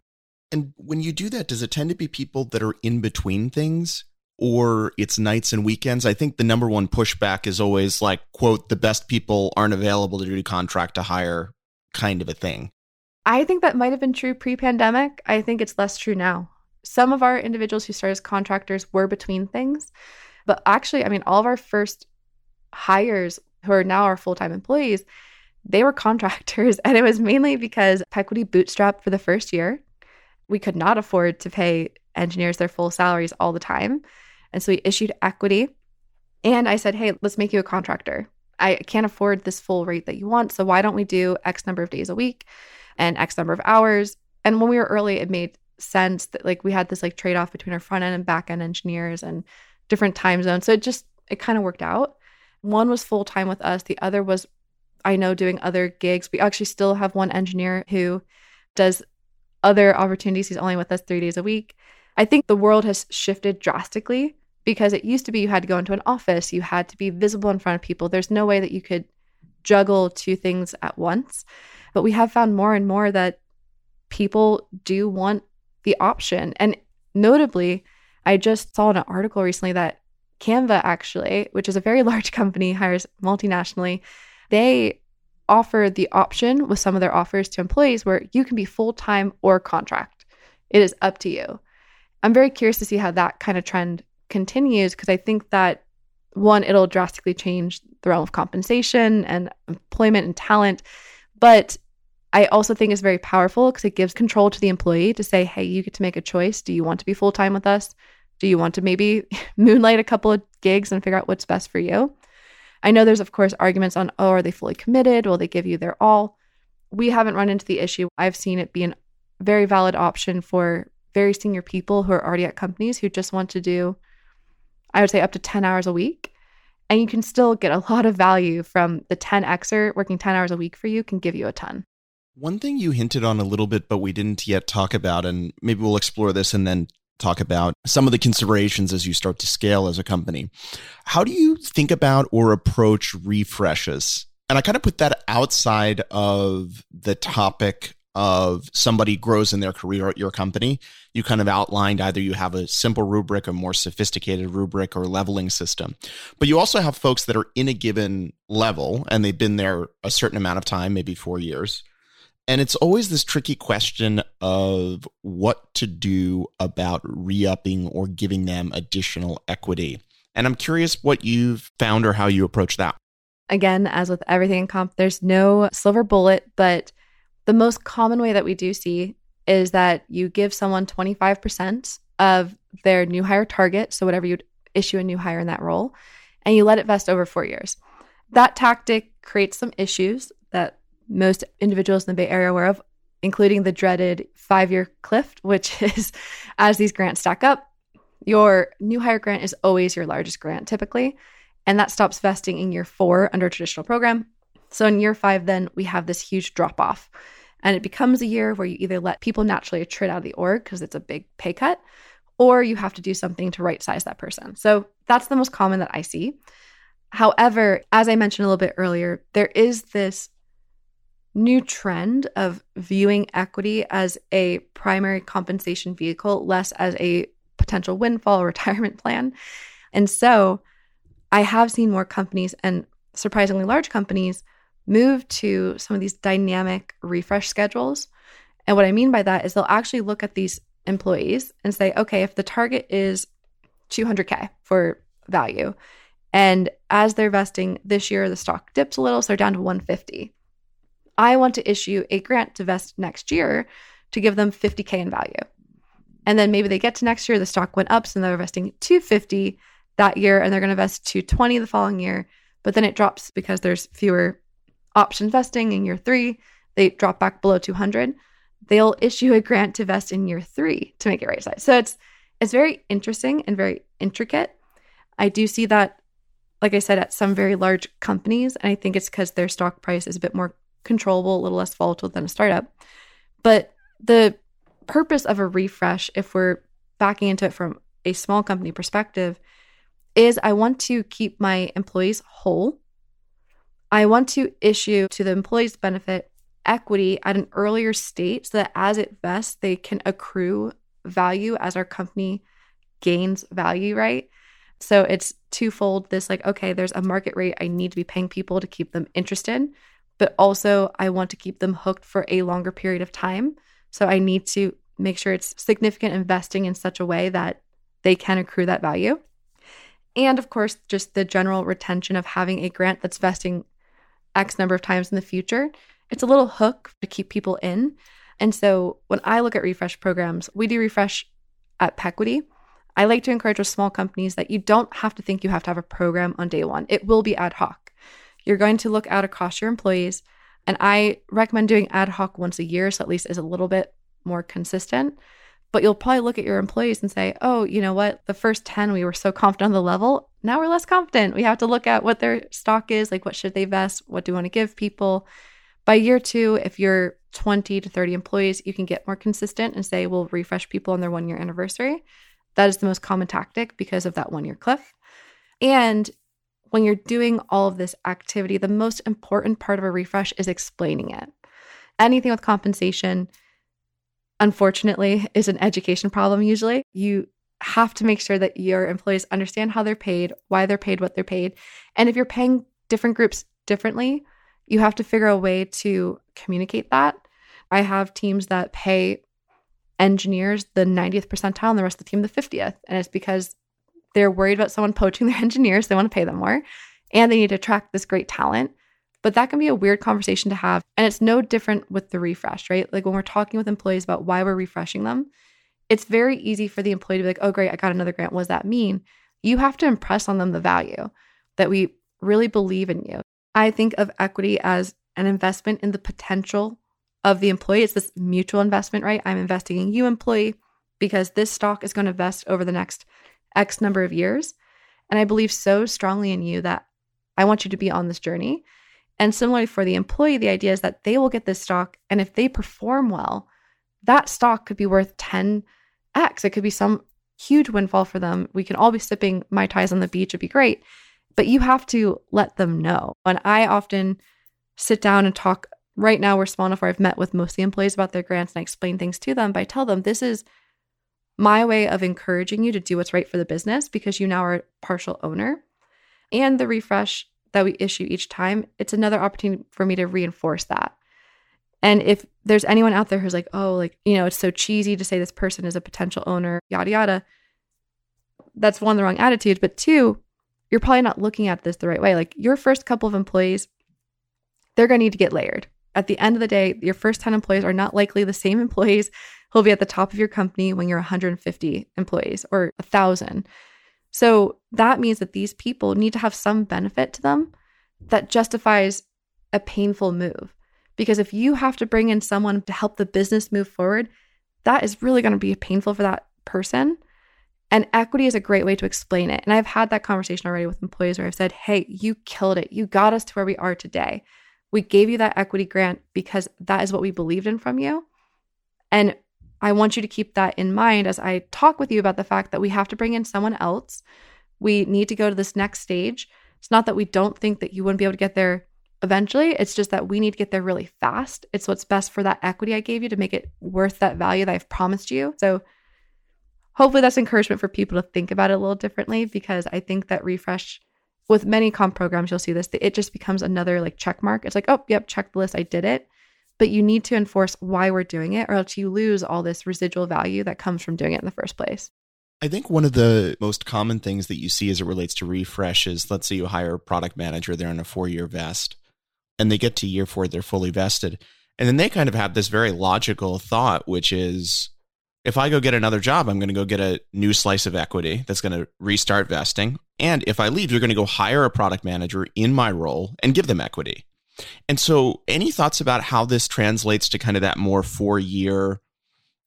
And when you do that, does it tend to be people that are in between things or it's nights and weekends? I think the number one pushback is always like, quote, the best people aren't available to do contract to hire kind of a thing. I think that might have been true pre-pandemic. I think it's less true now. Some of our individuals who started as contractors were between things. But actually, I mean, all of our first hires who are now our full-time employees, they were contractors. And it was mainly because Pequity bootstrapped for the first year. We could not afford to pay engineers their full salaries all the time. And so we issued equity. And I said, hey, let's make you a contractor. I can't afford this full rate that you want. So why don't we do X number of days a week and X number of hours? And when we were early, it made sense that like we had this like trade-off between our front end and back end engineers and different time zones. So it just, it kind of worked out. One was full-time with us. The other was, I know, doing other gigs. We actually still have one engineer who does other opportunities. He's only with us three days a week. I think the world has shifted drastically because it used to be you had to go into an office. You had to be visible in front of people. There's no way that you could juggle two things at once. But we have found more and more that people do want the option. And notably, I just saw in an article recently that Canva actually, which is a very large company, hires multinationally, they offer the option with some of their offers to employees where you can be full-time or contract. It is up to you. I'm very curious to see how that kind of trend continues because I think that, one, it'll drastically change the realm of compensation and employment and talent. But I also think it's very powerful because it gives control to the employee to say, hey, you get to make a choice. Do you want to be full-time with us? Do you want to maybe moonlight a couple of gigs and figure out what's best for you? I know there's, of course, arguments on, oh, are they fully committed? Will they give you their all? We haven't run into the issue. I've seen it be a very valid option for very senior people who are already at companies who just want to do, I would say, up to ten hours a week. And you can still get a lot of value from the ten Xer. Working ten hours a week for you can give you a ton. One thing you hinted on a little bit, but we didn't yet talk about, and maybe we'll explore this and then talk about some of the considerations as you start to scale as a company. How do you think about or approach refreshes? And I kind of put that outside of the topic of somebody grows in their career at your company. You kind of outlined either you have a simple rubric, a more sophisticated rubric, or leveling system. But you also have folks that are in a given level and they've been there a certain amount of time, maybe four years. And it's always this tricky question of what to do about re-upping or giving them additional equity. And I'm curious what you've found or how you approach that. Again, as with everything in comp, there's no silver bullet, but the most common way that we do see is that you give someone twenty-five percent of their new hire target, so whatever you'd issue a new hire in that role, and you let it vest over four years. That tactic creates some issues that most individuals in the Bay Area are aware of, including the dreaded five-year cliff, which is as these grants stack up, your new hire grant is always your largest grant typically, and that stops vesting in year four under a traditional program. So in year five, then we have this huge drop off. And it becomes a year where you either let people naturally attrit out of the org because it's a big pay cut, or you have to do something to right size that person. So that's the most common that I see. However, as I mentioned a little bit earlier, there is this new trend of viewing equity as a primary compensation vehicle, less as a potential windfall retirement plan. And so I have seen more companies and surprisingly large companies move to some of these dynamic refresh schedules. And what I mean by that is they'll actually look at these employees and say, okay, if the target is two hundred K for value, and as they're vesting this year, the stock dips a little, so they're down to one fifty. I want to issue a grant to vest next year to give them fifty K in value. And then maybe they get to next year, the stock went up, so they're vesting two fifty that year, and they're going to vest two twenty the following year. but then it drops because there's fewer option vesting in year three. They drop back below two hundred. They'll issue a grant to vest in year three to make it right size. So it's it's very interesting and very intricate. I do see that, like I said, at some very large companies, and I think it's because their stock price is a bit more controllable, a little less volatile than a startup. But the purpose of a refresh, if we're backing into it from a small company perspective, is I want to keep my employees whole. I want to issue to the employees' benefit equity at an earlier state so that as it vests, they can accrue value as our company gains value, right? So it's twofold, this like, okay, there's a market rate I need to be paying people to keep them interested, but also I want to keep them hooked for a longer period of time. So I need to make sure it's significant investing in such a way that they can accrue that value. And of course, just the general retention of having a grant that's vesting X number of times in the future. It's a little hook to keep people in. And so when I look at refresh programs, we do refresh at Pequity. I like to encourage with small companies that you don't have to think you have to have a program on day one. It will be ad hoc. You're going to look out across your employees. And I recommend doing ad hoc once a year, so at least is a little bit more consistent. But you'll probably look at your employees and say, oh, you know what? The first ten, we were so confident on the level. Now we're less confident. We have to look at what their stock is, like what should they vest? What do we want to give people? By year two, if you're twenty to thirty employees, you can get more consistent and say, we'll refresh people on their one-year anniversary. That is the most common tactic because of that one-year cliff. And when you're doing all of this activity, the most important part of a refresh is explaining it. Anything with compensation, unfortunately, is an education problem usually. You have to make sure that your employees understand how they're paid, why they're paid, what they're paid. And if you're paying different groups differently, you have to figure out a way to communicate that. I have teams that pay engineers the ninetieth percentile and the rest of the team the fiftieth. And it's because they're worried about someone poaching their engineers. They want to pay them more and they need to attract this great talent. But that can be a weird conversation to have. And it's no different with the refresh, right? Like when we're talking with employees about why we're refreshing them, it's very easy for the employee to be like, oh, great, I got another grant. What does that mean? You have to impress on them the value that we really believe in you. I think of equity as an investment in the potential of the employee. It's this mutual investment, right? I'm investing in you, employee, because this stock is going to vest over the next X number of years. And I believe so strongly in you that I want you to be on this journey. And similarly for the employee, the idea is that they will get this stock. And if they perform well, that stock could be worth ten X. It could be some huge windfall for them. We can all be sipping Mai Tais on the beach. It'd be great. But you have to let them know. And I often sit down and talk. Right now, we're small enough where I've met with most of the employees about their grants and I explain things to them. But I tell them, this is my way of encouraging you to do what's right for the business because you now are a partial owner. And the refresh that we issue each time, it's another opportunity for me to reinforce that. And if there's anyone out there who's like, oh, like, you know, it's so cheesy to say this person is a potential owner, yada, yada. That's one, the wrong attitude. But two, you're probably not looking at this the right way. Like your first couple of employees, they're going to need to get layered. At the end of the day, your first ten employees are not likely the same employees who'll be at the top of your company when you're one hundred fifty employees or one thousand. So that means that these people need to have some benefit to them that justifies a painful move. Because if you have to bring in someone to help the business move forward, that is really going to be painful for that person. And equity is a great way to explain it. And I've had that conversation already with employees where I've said, hey, you killed it. You got us to where we are today. We gave you that equity grant because that is what we believed in from you. And I want you to keep that in mind as I talk with you about the fact that we have to bring in someone else. We need to go to this next stage. It's not that we don't think that you wouldn't be able to get there eventually. It's just that we need to get there really fast. It's what's best for that equity I gave you to make it worth that value that I've promised you. So hopefully that's encouragement for people to think about it a little differently, because I think that refresh with many comp programs, you'll see this, it just becomes another like check mark. It's like, oh, yep, check the list. I did it. But you need to enforce why we're doing it, or else you lose all this residual value that comes from doing it in the first place. I think one of the most common things that you see as it relates to refresh is, let's say you hire a product manager, they're in a four-year vest, and they get to year four, they're fully vested. And then they kind of have this very logical thought, which is, if I go get another job, I'm going to go get a new slice of equity that's going to restart vesting. And if I leave, you're going to go hire a product manager in my role and give them equity. And so any thoughts about how this translates to kind of that more four-year,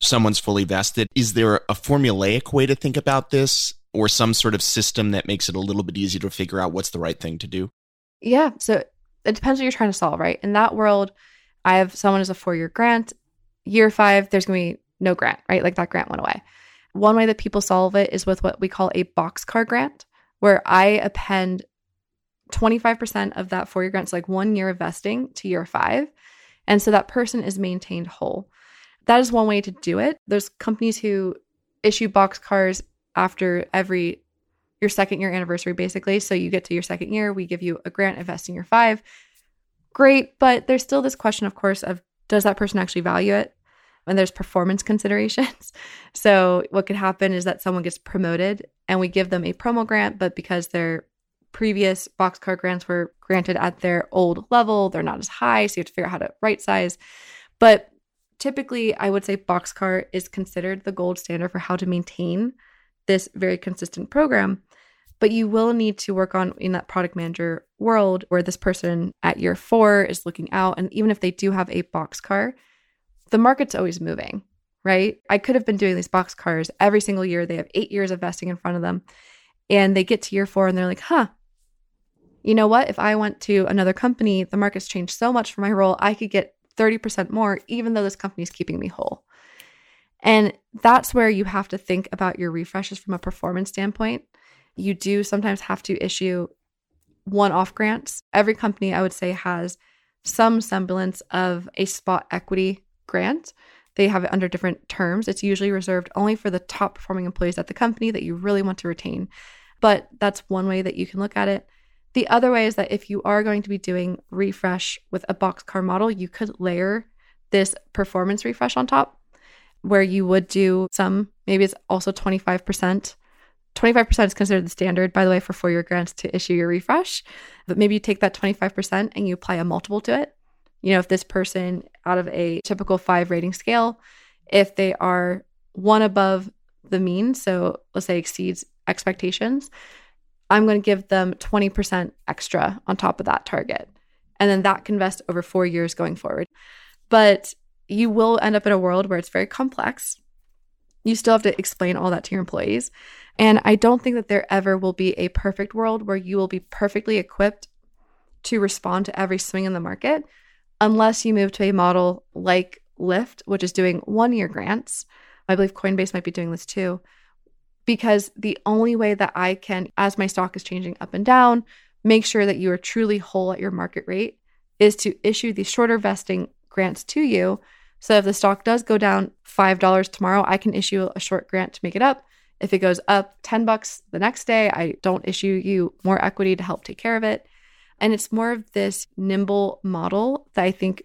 someone's fully vested? Is there a formulaic way to think about this or some sort of system that makes it a little bit easier to figure out what's the right thing to do? Yeah. So it depends what you're trying to solve, right? In that world, I have someone as a four-year grant. Year five, there's going to be no grant, right? Like that grant went away. One way that people solve it is with what we call a boxcar grant, where I append twenty-five percent of that four-year grant, so like one year of vesting, to year five. And so that person is maintained whole. That is one way to do it. There's companies who issue boxcars after every your second year anniversary, basically. So you get to your second year, we give you a grant, invest in year five. Great, but there's still this question, of course, of does that person actually value it? And there's performance considerations. So what could happen is that someone gets promoted and we give them a promo grant, but because their previous boxcar grants were granted at their old level, they're not as high. So you have to figure out how to right size. But typically, I would say boxcar is considered the gold standard for how to maintain this very consistent program. But you will need to work on in that product manager world where this person at year four is looking out. And even if they do have a boxcar, the market's always moving, right? I could have been doing these boxcars every single year. They have eight years of vesting in front of them. And they get to year four and they're like, huh, you know what? If I went to another company, the market's changed so much for my role, I could get thirty percent more, even though this company's keeping me whole. And that's where you have to think about your refreshes from a performance standpoint. You do sometimes have to issue one-off grants. Every company, I would say, has some semblance of a spot equity grant. They have it under different terms. It's usually reserved only for the top performing employees at the company that you really want to retain. But that's one way that you can look at it. The other way is that if you are going to be doing refresh with a boxcar model, you could layer this performance refresh on top, where you would do some, maybe it's also twenty-five percent. twenty-five percent is considered the standard, by the way, for four-year grants to issue your refresh. But maybe you take that twenty-five percent and you apply a multiple to it. You know, if this person out of a typical five rating scale, if they are one above the mean, so let's say exceeds expectations, I'm going to give them twenty percent extra on top of that target. And then that can vest over four years going forward. But you will end up in a world where it's very complex. You still have to explain all that to your employees. And I don't think that there ever will be a perfect world where you will be perfectly equipped to respond to every swing in the market, unless you move to a model like Lyft, which is doing one-year grants. I believe Coinbase might be doing this too, because the only way that I can, as my stock is changing up and down, make sure that you are truly whole at your market rate is to issue these shorter vesting grants to you. So if the stock does go down five dollars tomorrow, I can issue a short grant to make it up. If it goes up ten bucks the next day, I don't issue you more equity to help take care of it. And it's more of this nimble model that I think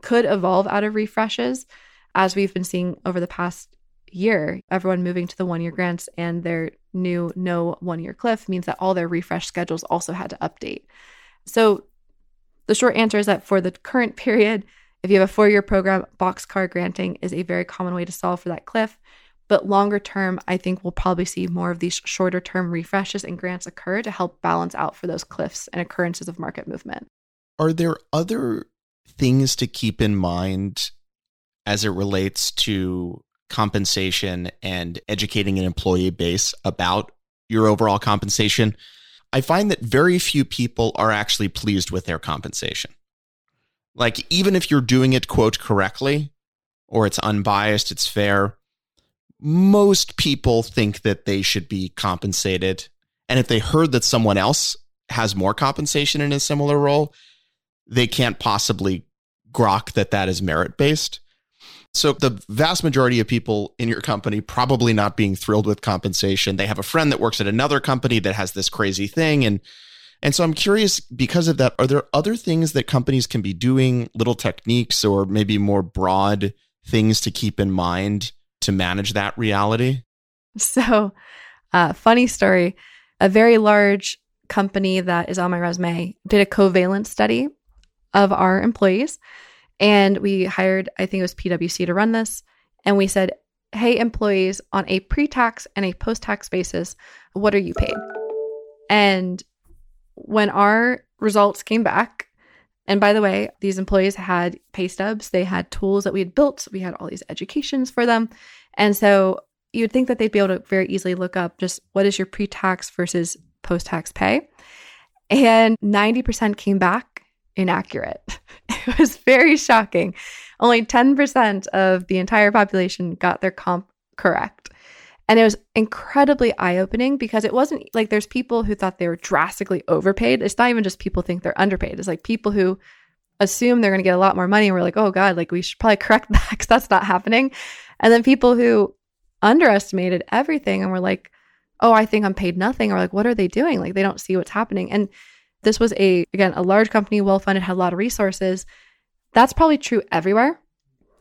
could evolve out of refreshes, as we've been seeing over the past year. Everyone moving to the one-year grants and their new no one-year cliff means that all their refresh schedules also had to update. So the short answer is that for the current period, if you have a four-year program, boxcar granting is a very common way to solve for that cliff. But longer term, I think we'll probably see more of these shorter term refreshes and grants occur to help balance out for those cliffs and occurrences of market movement. Are there other things to keep in mind as it relates to compensation and educating an employee base about your overall compensation? I find that very few people are actually pleased with their compensation. Like, even if you're doing it, quote, correctly, or it's unbiased, it's fair, most people think that they should be compensated. And if they heard that someone else has more compensation in a similar role, they can't possibly grok that that is merit-based. So the vast majority of people in your company probably not being thrilled with compensation. They have a friend that works at another company that has this crazy thing. And and so I'm curious, because of that, are there other things that companies can be doing, little techniques or maybe more broad things to keep in mind to manage that reality? So, uh, funny story, a very large company that is on my resume did a covalent study of our employees. And we hired, I think it was PwC to run this. And we said, hey, employees, on a pre-tax and a post-tax basis, what are you paid? And when our results came back, and by the way, these employees had pay stubs, they had tools that we had built, we had all these educations for them. And so you would think that they'd be able to very easily look up just what is your pre-tax versus post-tax pay. And ninety percent came back inaccurate. It was very shocking. Only ten percent of the entire population got their comp correct. And it was incredibly eye-opening because it wasn't like there's people who thought they were drastically overpaid. It's not even just people think they're underpaid. It's like people who assume they're going to get a lot more money and we're like, oh God, like we should probably correct that because that's not happening. And then people who underestimated everything and were like, oh, I think I'm paid nothing. Or like, what are they doing? Like they don't see what's happening. And this was a, again, a large company, well-funded, had a lot of resources. That's probably true everywhere.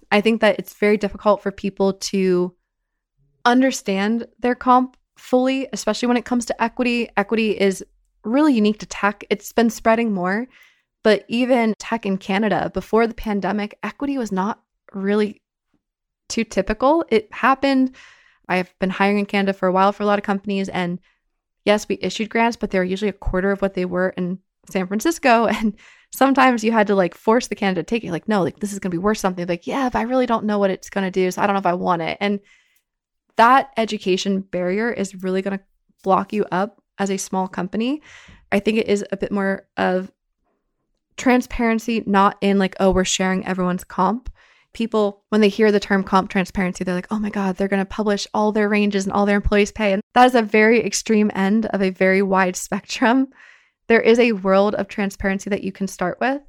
I think that it's very difficult for people to understand their comp fully, especially when it comes to equity. Equity is really unique to tech. It's been spreading more, but even tech in Canada before the pandemic, equity was not really too typical. It happened. I have been hiring in Canada for a while for a lot of companies. And yes, we issued grants, but they were usually a quarter of what they were in San Francisco. And sometimes you had to like force the candidate to take it. Like, no, like this is going to be worth something. Like, yeah, but I really don't know what it's going to do. So I don't know if I want it. And that education barrier is really going to block you up as a small company. I think it is a bit more of transparency, not in like, oh, we're sharing everyone's comp. People, when they hear the term comp transparency, they're like, oh my God, they're going to publish all their ranges and all their employees' pay. And that is a very extreme end of a very wide spectrum. There is a world of transparency that you can start with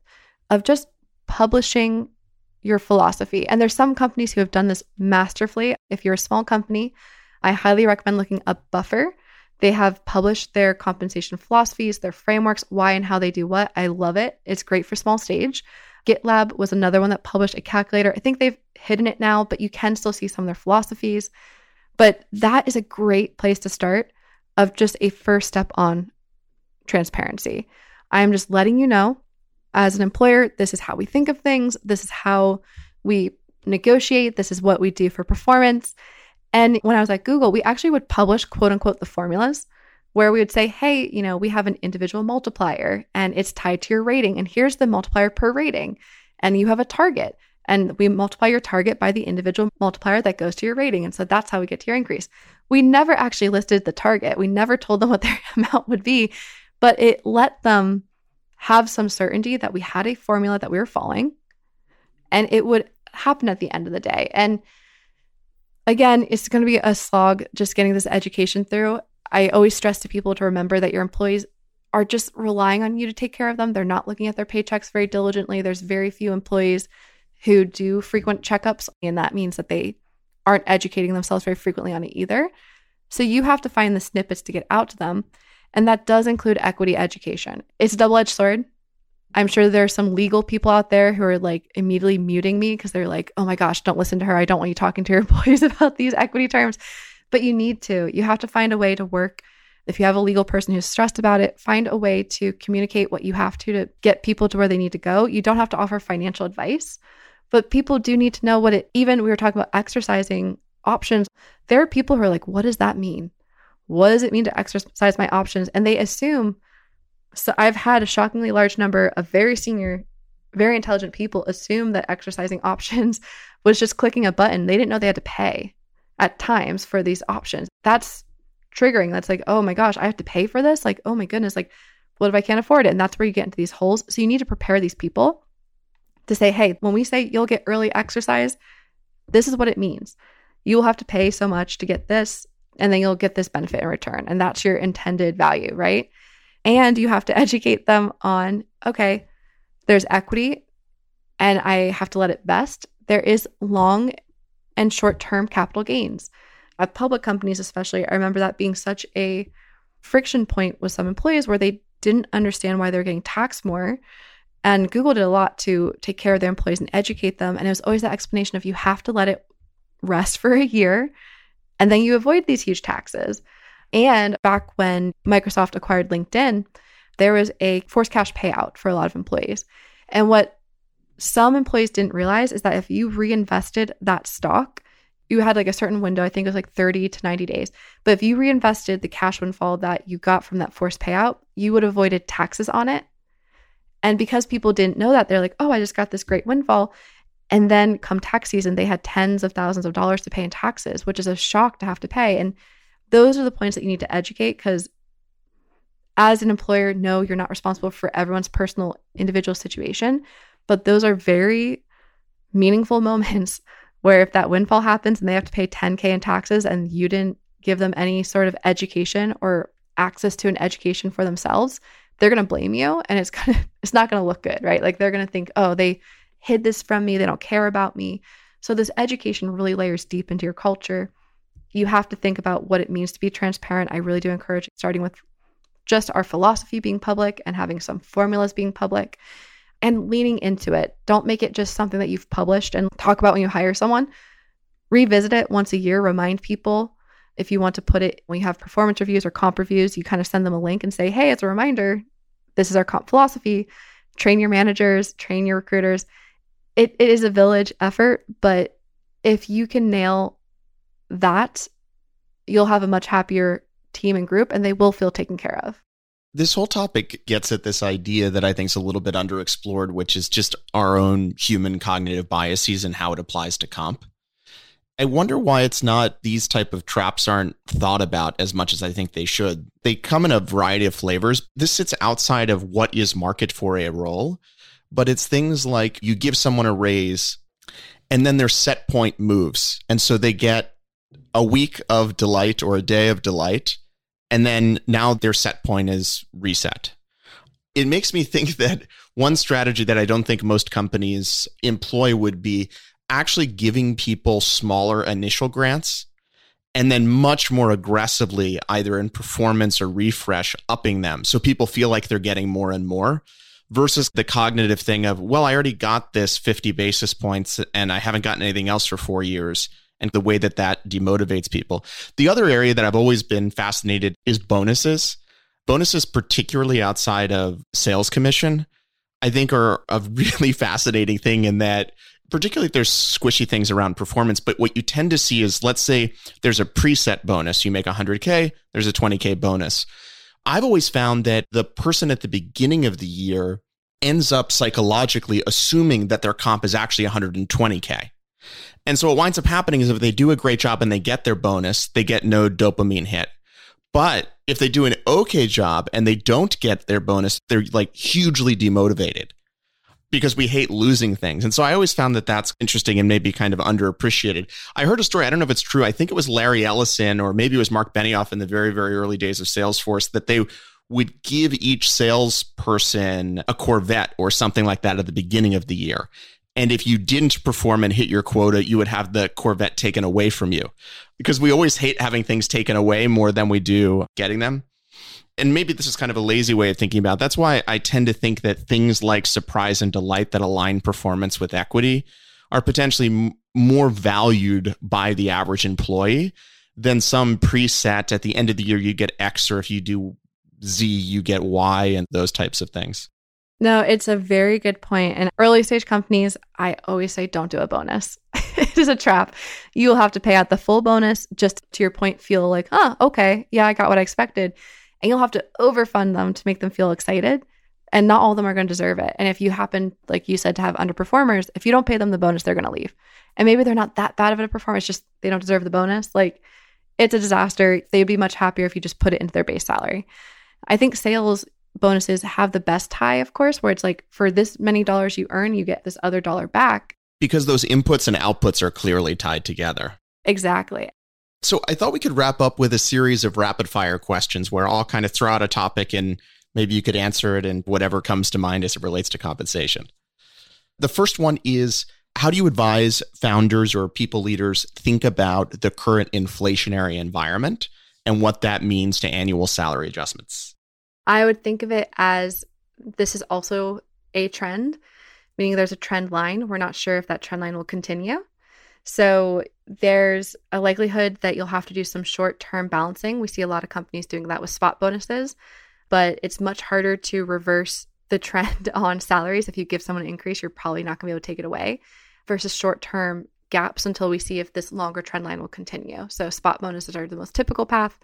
of just publishing your philosophy. And there's some companies who have done this masterfully. If you're a small company, I highly recommend looking up Buffer. They have published their compensation philosophies, their frameworks, why and how they do what. I love it. It's great for small stage. GitLab was another one that published a calculator. I think they've hidden it now, but you can still see some of their philosophies. But that is a great place to start of just a first step on transparency. I am just letting you know, as an employer, this is how we think of things. This is how we negotiate. This is what we do for performance. And when I was at Google, we actually would publish, quote unquote, the formulas where we would say, hey, you know, we have an individual multiplier and it's tied to your rating. And here's the multiplier per rating. And you have a target. And we multiply your target by the individual multiplier that goes to your rating. And so that's how we get to your increase. We never actually listed the target. We never told them what their amount would be, but it let them have some certainty that we had a formula that we were following and it would happen at the end of the day. And again, it's going to be a slog just getting this education through. I always stress to people to remember that your employees are just relying on you to take care of them. They're not looking at their paychecks very diligently. There's very few employees who do frequent checkups, and that means that they aren't educating themselves very frequently on it either. So you have to find the snippets to get out to them. And that does include equity education. It's a double-edged sword. I'm sure there are some legal people out there who are like immediately muting me because they're like, oh my gosh, don't listen to her. I don't want you talking to your employees about these equity terms. But you need to. You have to find a way to work. If you have a legal person who's stressed about it, find a way to communicate what you have to to get people to where they need to go. You don't have to offer financial advice, but people do need to know what it, even we were talking about exercising options. There are people who are like, what does that mean? What does it mean to exercise my options? And they assume, so I've had a shockingly large number of very senior, very intelligent people assume that exercising options was just clicking a button. They didn't know they had to pay at times for these options. That's triggering. That's like, oh my gosh, I have to pay for this? Like, oh my goodness, like what if I can't afford it? And that's where you get into these holes. So you need to prepare these people to say, hey, when we say you'll get early exercise, this is what it means. You will have to pay so much to get this. And then you'll get this benefit in return. And that's your intended value, right? And you have to educate them on, okay, there's equity and I have to let it vest. There is long and short-term capital gains. At public companies especially, I remember that being such a friction point with some employees where they didn't understand why they were getting taxed more. And Google did a lot to take care of their employees and educate them. And it was always that explanation of you have to let it rest for a year. And then you avoid these huge taxes. And back when Microsoft acquired LinkedIn, there was a forced cash payout for a lot of employees. And what some employees didn't realize is that if you reinvested that stock, you had like a certain window, I think it was like thirty to ninety days. But if you reinvested the cash windfall that you got from that forced payout, you would have avoided taxes on it. And because people didn't know that, they're like, oh, I just got this great windfall. And then come tax season, they had tens of thousands of dollars to pay in taxes, which is a shock to have to pay. And those are the points that you need to educate, because as an employer, no, you're not responsible for everyone's personal individual situation. But those are very meaningful moments where if that windfall happens and they have to pay ten K in taxes and you didn't give them any sort of education or access to an education for themselves, they're going to blame you, and it's gonna, it's not going to look good, right? Like they're going to think, oh, they hid this from me. They don't care about me. So this education really layers deep into your culture. You have to think about what it means to be transparent. I really do encourage starting with just our philosophy being public and having some formulas being public and leaning into it. Don't make it just something that you've published and talk about when you hire someone. Revisit it once a year. Remind people. If you want to put it, when you have performance reviews or comp reviews, you kind of send them a link and say, hey, it's a reminder. This is our comp philosophy. Train your managers, train your recruiters. It, it is a village effort, but if you can nail that, you'll have a much happier team and group, and they will feel taken care of. This whole topic gets at this idea that I think is a little bit underexplored, which is just our own human cognitive biases and how it applies to comp. I wonder why it's not, these type of traps aren't thought about as much as I think they should. They come in a variety of flavors. This sits outside of what is market for a role, but it's things like you give someone a raise and then their set point moves. And so they get a week of delight or a day of delight, and then now their set point is reset. It makes me think that one strategy that I don't think most companies employ would be actually giving people smaller initial grants and then much more aggressively, either in performance or refresh, upping them. So people feel like they're getting more and more versus the cognitive thing of, well, I already got this fifty basis points and I haven't gotten anything else for four years. And the way that that demotivates people. The other area that I've always been fascinated is bonuses. Bonuses, particularly outside of sales commission, I think are a really fascinating thing in that particularly if there's squishy things around performance, but what you tend to see is, let's say there's a preset bonus, you make one hundred K, there's a twenty K bonus. I've always found that the person at the beginning of the year ends up psychologically assuming that their comp is actually one hundred twenty K. And so what winds up happening is if they do a great job and they get their bonus, they get no dopamine hit. But if they do an okay job and they don't get their bonus, they're like hugely demotivated, because we hate losing things. And so I always found that that's interesting and maybe kind of underappreciated. I heard a story, I don't know if it's true, I think it was Larry Ellison or maybe it was Mark Benioff in the very, very early days of Salesforce, that they would give each salesperson a Corvette or something like that at the beginning of the year. And if you didn't perform and hit your quota, you would have the Corvette taken away from you, because we always hate having things taken away more than we do getting them. And maybe this is kind of a lazy way of thinking about it. That's why I tend to think that things like surprise and delight that align performance with equity are potentially m- more valued by the average employee than some preset at the end of the year, you get X, or if you do Z, you get Y, and those types of things. No, it's a very good point. And early stage companies, I always say, don't do a bonus. It is a trap. You will have to pay out the full bonus just to your point, feel like, huh, okay, yeah, I got what I expected. And you'll have to overfund them to make them feel excited. And not all of them are going to deserve it. And if you happen, like you said, to have underperformers, if you don't pay them the bonus, they're going to leave. And maybe they're not that bad of a performer. It's just they don't deserve the bonus. Like, it's a disaster. They'd be much happier if you just put it into their base salary. I think sales bonuses have the best tie, of course, where it's like, for this many dollars you earn, you get this other dollar back. Because those inputs and outputs are clearly tied together. Exactly. So I thought we could wrap up with a series of rapid fire questions where I'll kind of throw out a topic and maybe you could answer it in whatever comes to mind as it relates to compensation. The first one is, how do you advise founders or people leaders think about the current inflationary environment and what that means to annual salary adjustments? I would think of it as, this is also a trend, meaning there's a trend line. We're not sure if that trend line will continue. So there's a likelihood that you'll have to do some short-term balancing. We see a lot of companies doing that with spot bonuses, but it's much harder to reverse the trend on salaries. If you give someone an increase, you're probably not going to be able to take it away, versus short-term gaps until we see if this longer trend line will continue. So spot bonuses are the most typical path.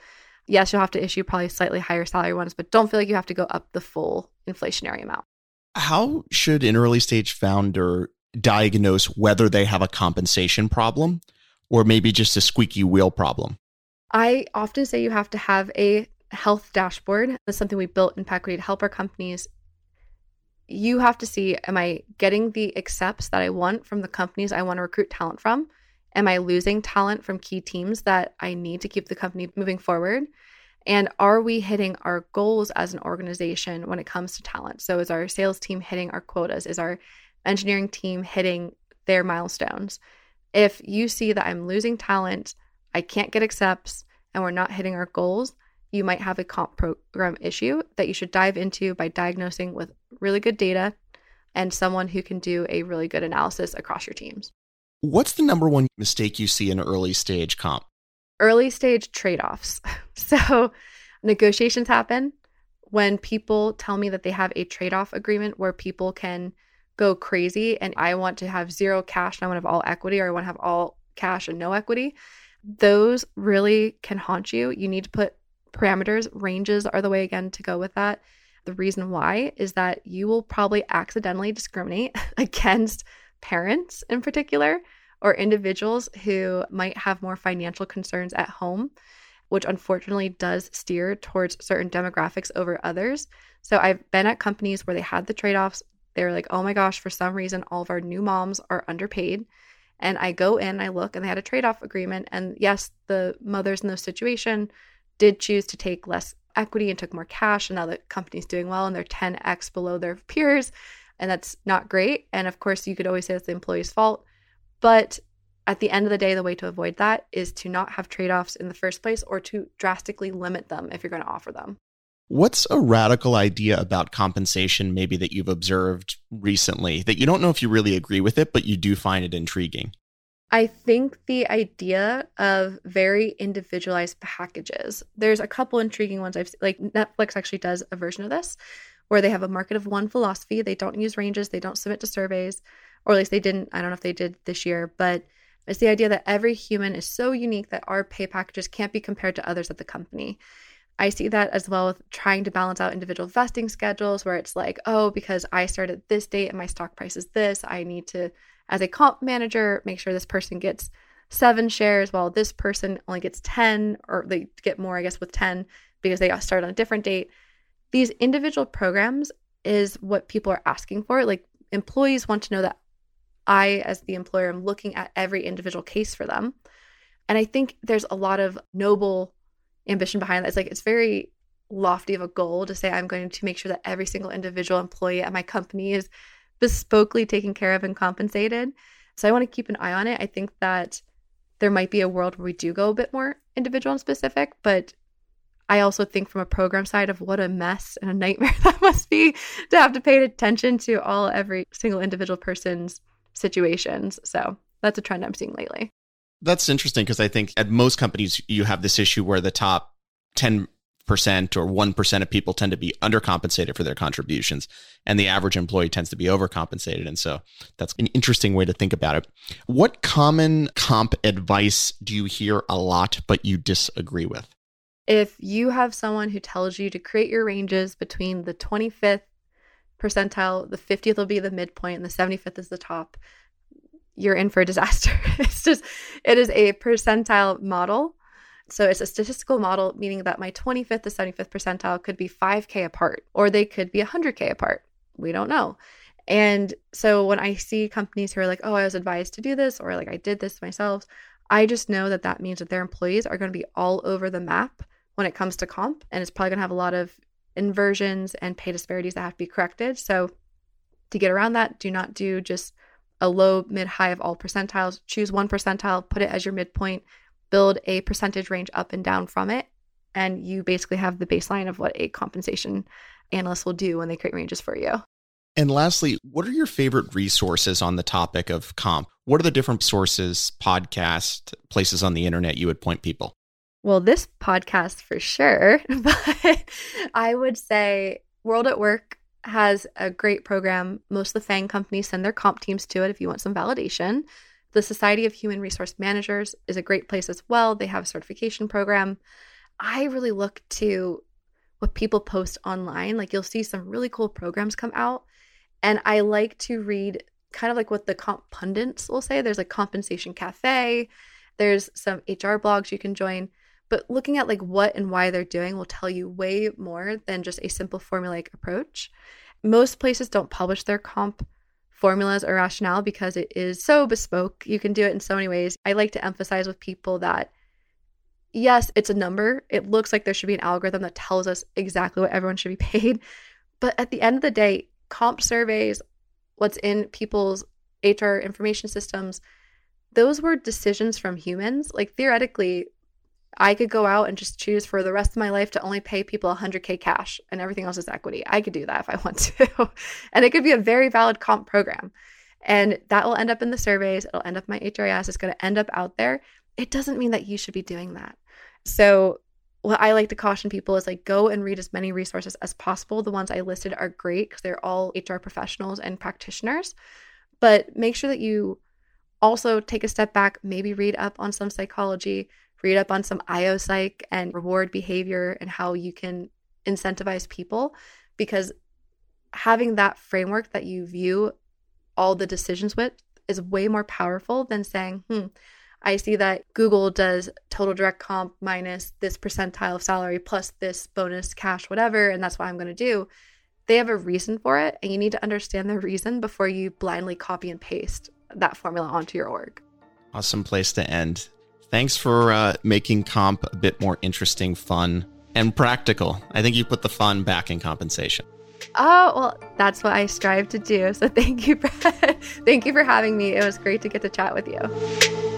Yes, you'll have to issue probably slightly higher salary ones, but don't feel like you have to go up the full inflationary amount. How should an early stage founder diagnose whether they have a compensation problem or maybe just a squeaky wheel problem? I often say you have to have a health dashboard. That's something we built in Pequity to help our companies. You have to see, am I getting the accepts that I want from the companies I want to recruit talent from? Am I losing talent from key teams that I need to keep the company moving forward? And are we hitting our goals as an organization when it comes to talent? So is our sales team hitting our quotas? Is our engineering team hitting their milestones? If you see that I'm losing talent, I can't get accepts, and we're not hitting our goals, you might have a comp program issue that you should dive into by diagnosing with really good data and someone who can do a really good analysis across your teams. What's the number one mistake you see in early stage comp? Early stage trade-offs. So negotiations happen when people tell me that they have a trade-off agreement where people can go crazy and I want to have zero cash and I want to have all equity, or I want to have all cash and no equity. Those really can haunt you. You need to put parameters. Ranges are the way again to go with that. The reason why is that you will probably accidentally discriminate against parents in particular, or individuals who might have more financial concerns at home, which unfortunately does steer towards certain demographics over others. So I've been at companies where they had the trade-offs. They were like, oh my gosh, for some reason, all of our new moms are underpaid. And I go in, I look, and they had a trade-off agreement. And yes, the mothers in those situations did choose to take less equity and took more cash. And now the company's doing well and they're ten x below their peers. And that's not great. And of course, you could always say it's the employee's fault. But at the end of the day, the way to avoid that is to not have trade-offs in the first place, or to drastically limit them if you're going to offer them. What's a radical idea about compensation maybe that you've observed recently that you don't know if you really agree with it, but you do find it intriguing? I think the idea of very individualized packages. There's a couple intriguing ones I've seen. Like Netflix actually does a version of this where they have a market of one philosophy. They don't use ranges. They don't submit to surveys, or at least they didn't. I don't know if they did this year, but it's the idea that every human is so unique that our pay packages can't be compared to others at the company. I see that as well with trying to balance out individual vesting schedules where it's like, oh, because I started this date and my stock price is this, I need to, as a comp manager, make sure this person gets seven shares while this person only gets ten, or they get more, I guess, with ten because they started on a different date. These individual programs is what people are asking for. Like, employees want to know that I, as the employer, am looking at every individual case for them. And I think there's a lot of noble ambition behind that. It's like, it's very lofty of a goal to say, I'm going to make sure that every single individual employee at my company is bespokely taken care of and compensated. So I want to keep an eye on it. I think that there might be a world where we do go a bit more individual and specific, but I also think from a program side of what a mess and a nightmare that must be to have to pay attention to all every single individual person's situations. So that's a trend I'm seeing lately. That's interesting, because I think at most companies, you have this issue where the top ten percent or one percent of people tend to be undercompensated for their contributions, and the average employee tends to be overcompensated. And so that's an interesting way to think about it. What common comp advice do you hear a lot, but you disagree with? If you have someone who tells you to create your ranges between the twenty-fifth percentile, the fiftieth will be the midpoint, and the seventy-fifth is the top, you're in for a disaster. It's just, it is a percentile model. So it's a statistical model, meaning that my twenty-fifth to seventy-fifth percentile could be five K apart, or they could be one hundred K apart. We don't know. And so when I see companies who are like, oh, I was advised to do this, or like I did this myself, I just know that that means that their employees are going to be all over the map when it comes to comp. And it's probably going to have a lot of inversions and pay disparities that have to be corrected. So to get around that, do not do just a low, mid, high of all percentiles. Choose one percentile, put it as your midpoint, build a percentage range up and down from it, and you basically have the baseline of what a compensation analyst will do when they create ranges for you. And lastly, what are your favorite resources on the topic of comp? What are the different sources, podcasts, places on the internet you would point people? Well, this podcast for sure, but I would say World at Work has a great program. Most of the FANG companies send their comp teams to it if you want some validation. The Society of Human Resource Managers is a great place as well. They have a certification program. I really look to what people post online. Like, you'll see some really cool programs come out. And I like to read kind of like what the comp pundits will say. There's a Compensation Cafe. There's some H R blogs you can join. But looking at like what and why they're doing will tell you way more than just a simple formulaic approach. Most places don't publish their comp formulas or rationale because it is so bespoke. You can do it in so many ways. I like to emphasize with people that yes, it's a number. It looks like there should be an algorithm that tells us exactly what everyone should be paid. But at the end of the day, comp surveys, what's in people's H R information systems, those were decisions from humans. Like, theoretically, I could go out and just choose for the rest of my life to only pay people one hundred K cash and everything else is equity. I could do that if I want to. And it could be a very valid comp program. And that will end up in the surveys. It'll end up my H R I S. It's going to end up out there. It doesn't mean that you should be doing that. So what I like to caution people is, like, go and read as many resources as possible. The ones I listed are great because they're all H R professionals and practitioners. But make sure that you also take a step back, maybe read up on some psychology, read up on some I O psych and reward behavior and how you can incentivize people, because having that framework that you view all the decisions with is way more powerful than saying, hmm, I see that Google does total direct comp minus this percentile of salary plus this bonus cash, whatever, and that's what I'm going to do. They have a reason for it, and you need to understand their reason before you blindly copy and paste that formula onto your org. Awesome place to end. Thanks for uh, making comp a bit more interesting, fun, and practical. I think you put the fun back in compensation. Oh, well, that's what I strive to do. So thank you, Brett. Thank you for having me. It was great to get to chat with you.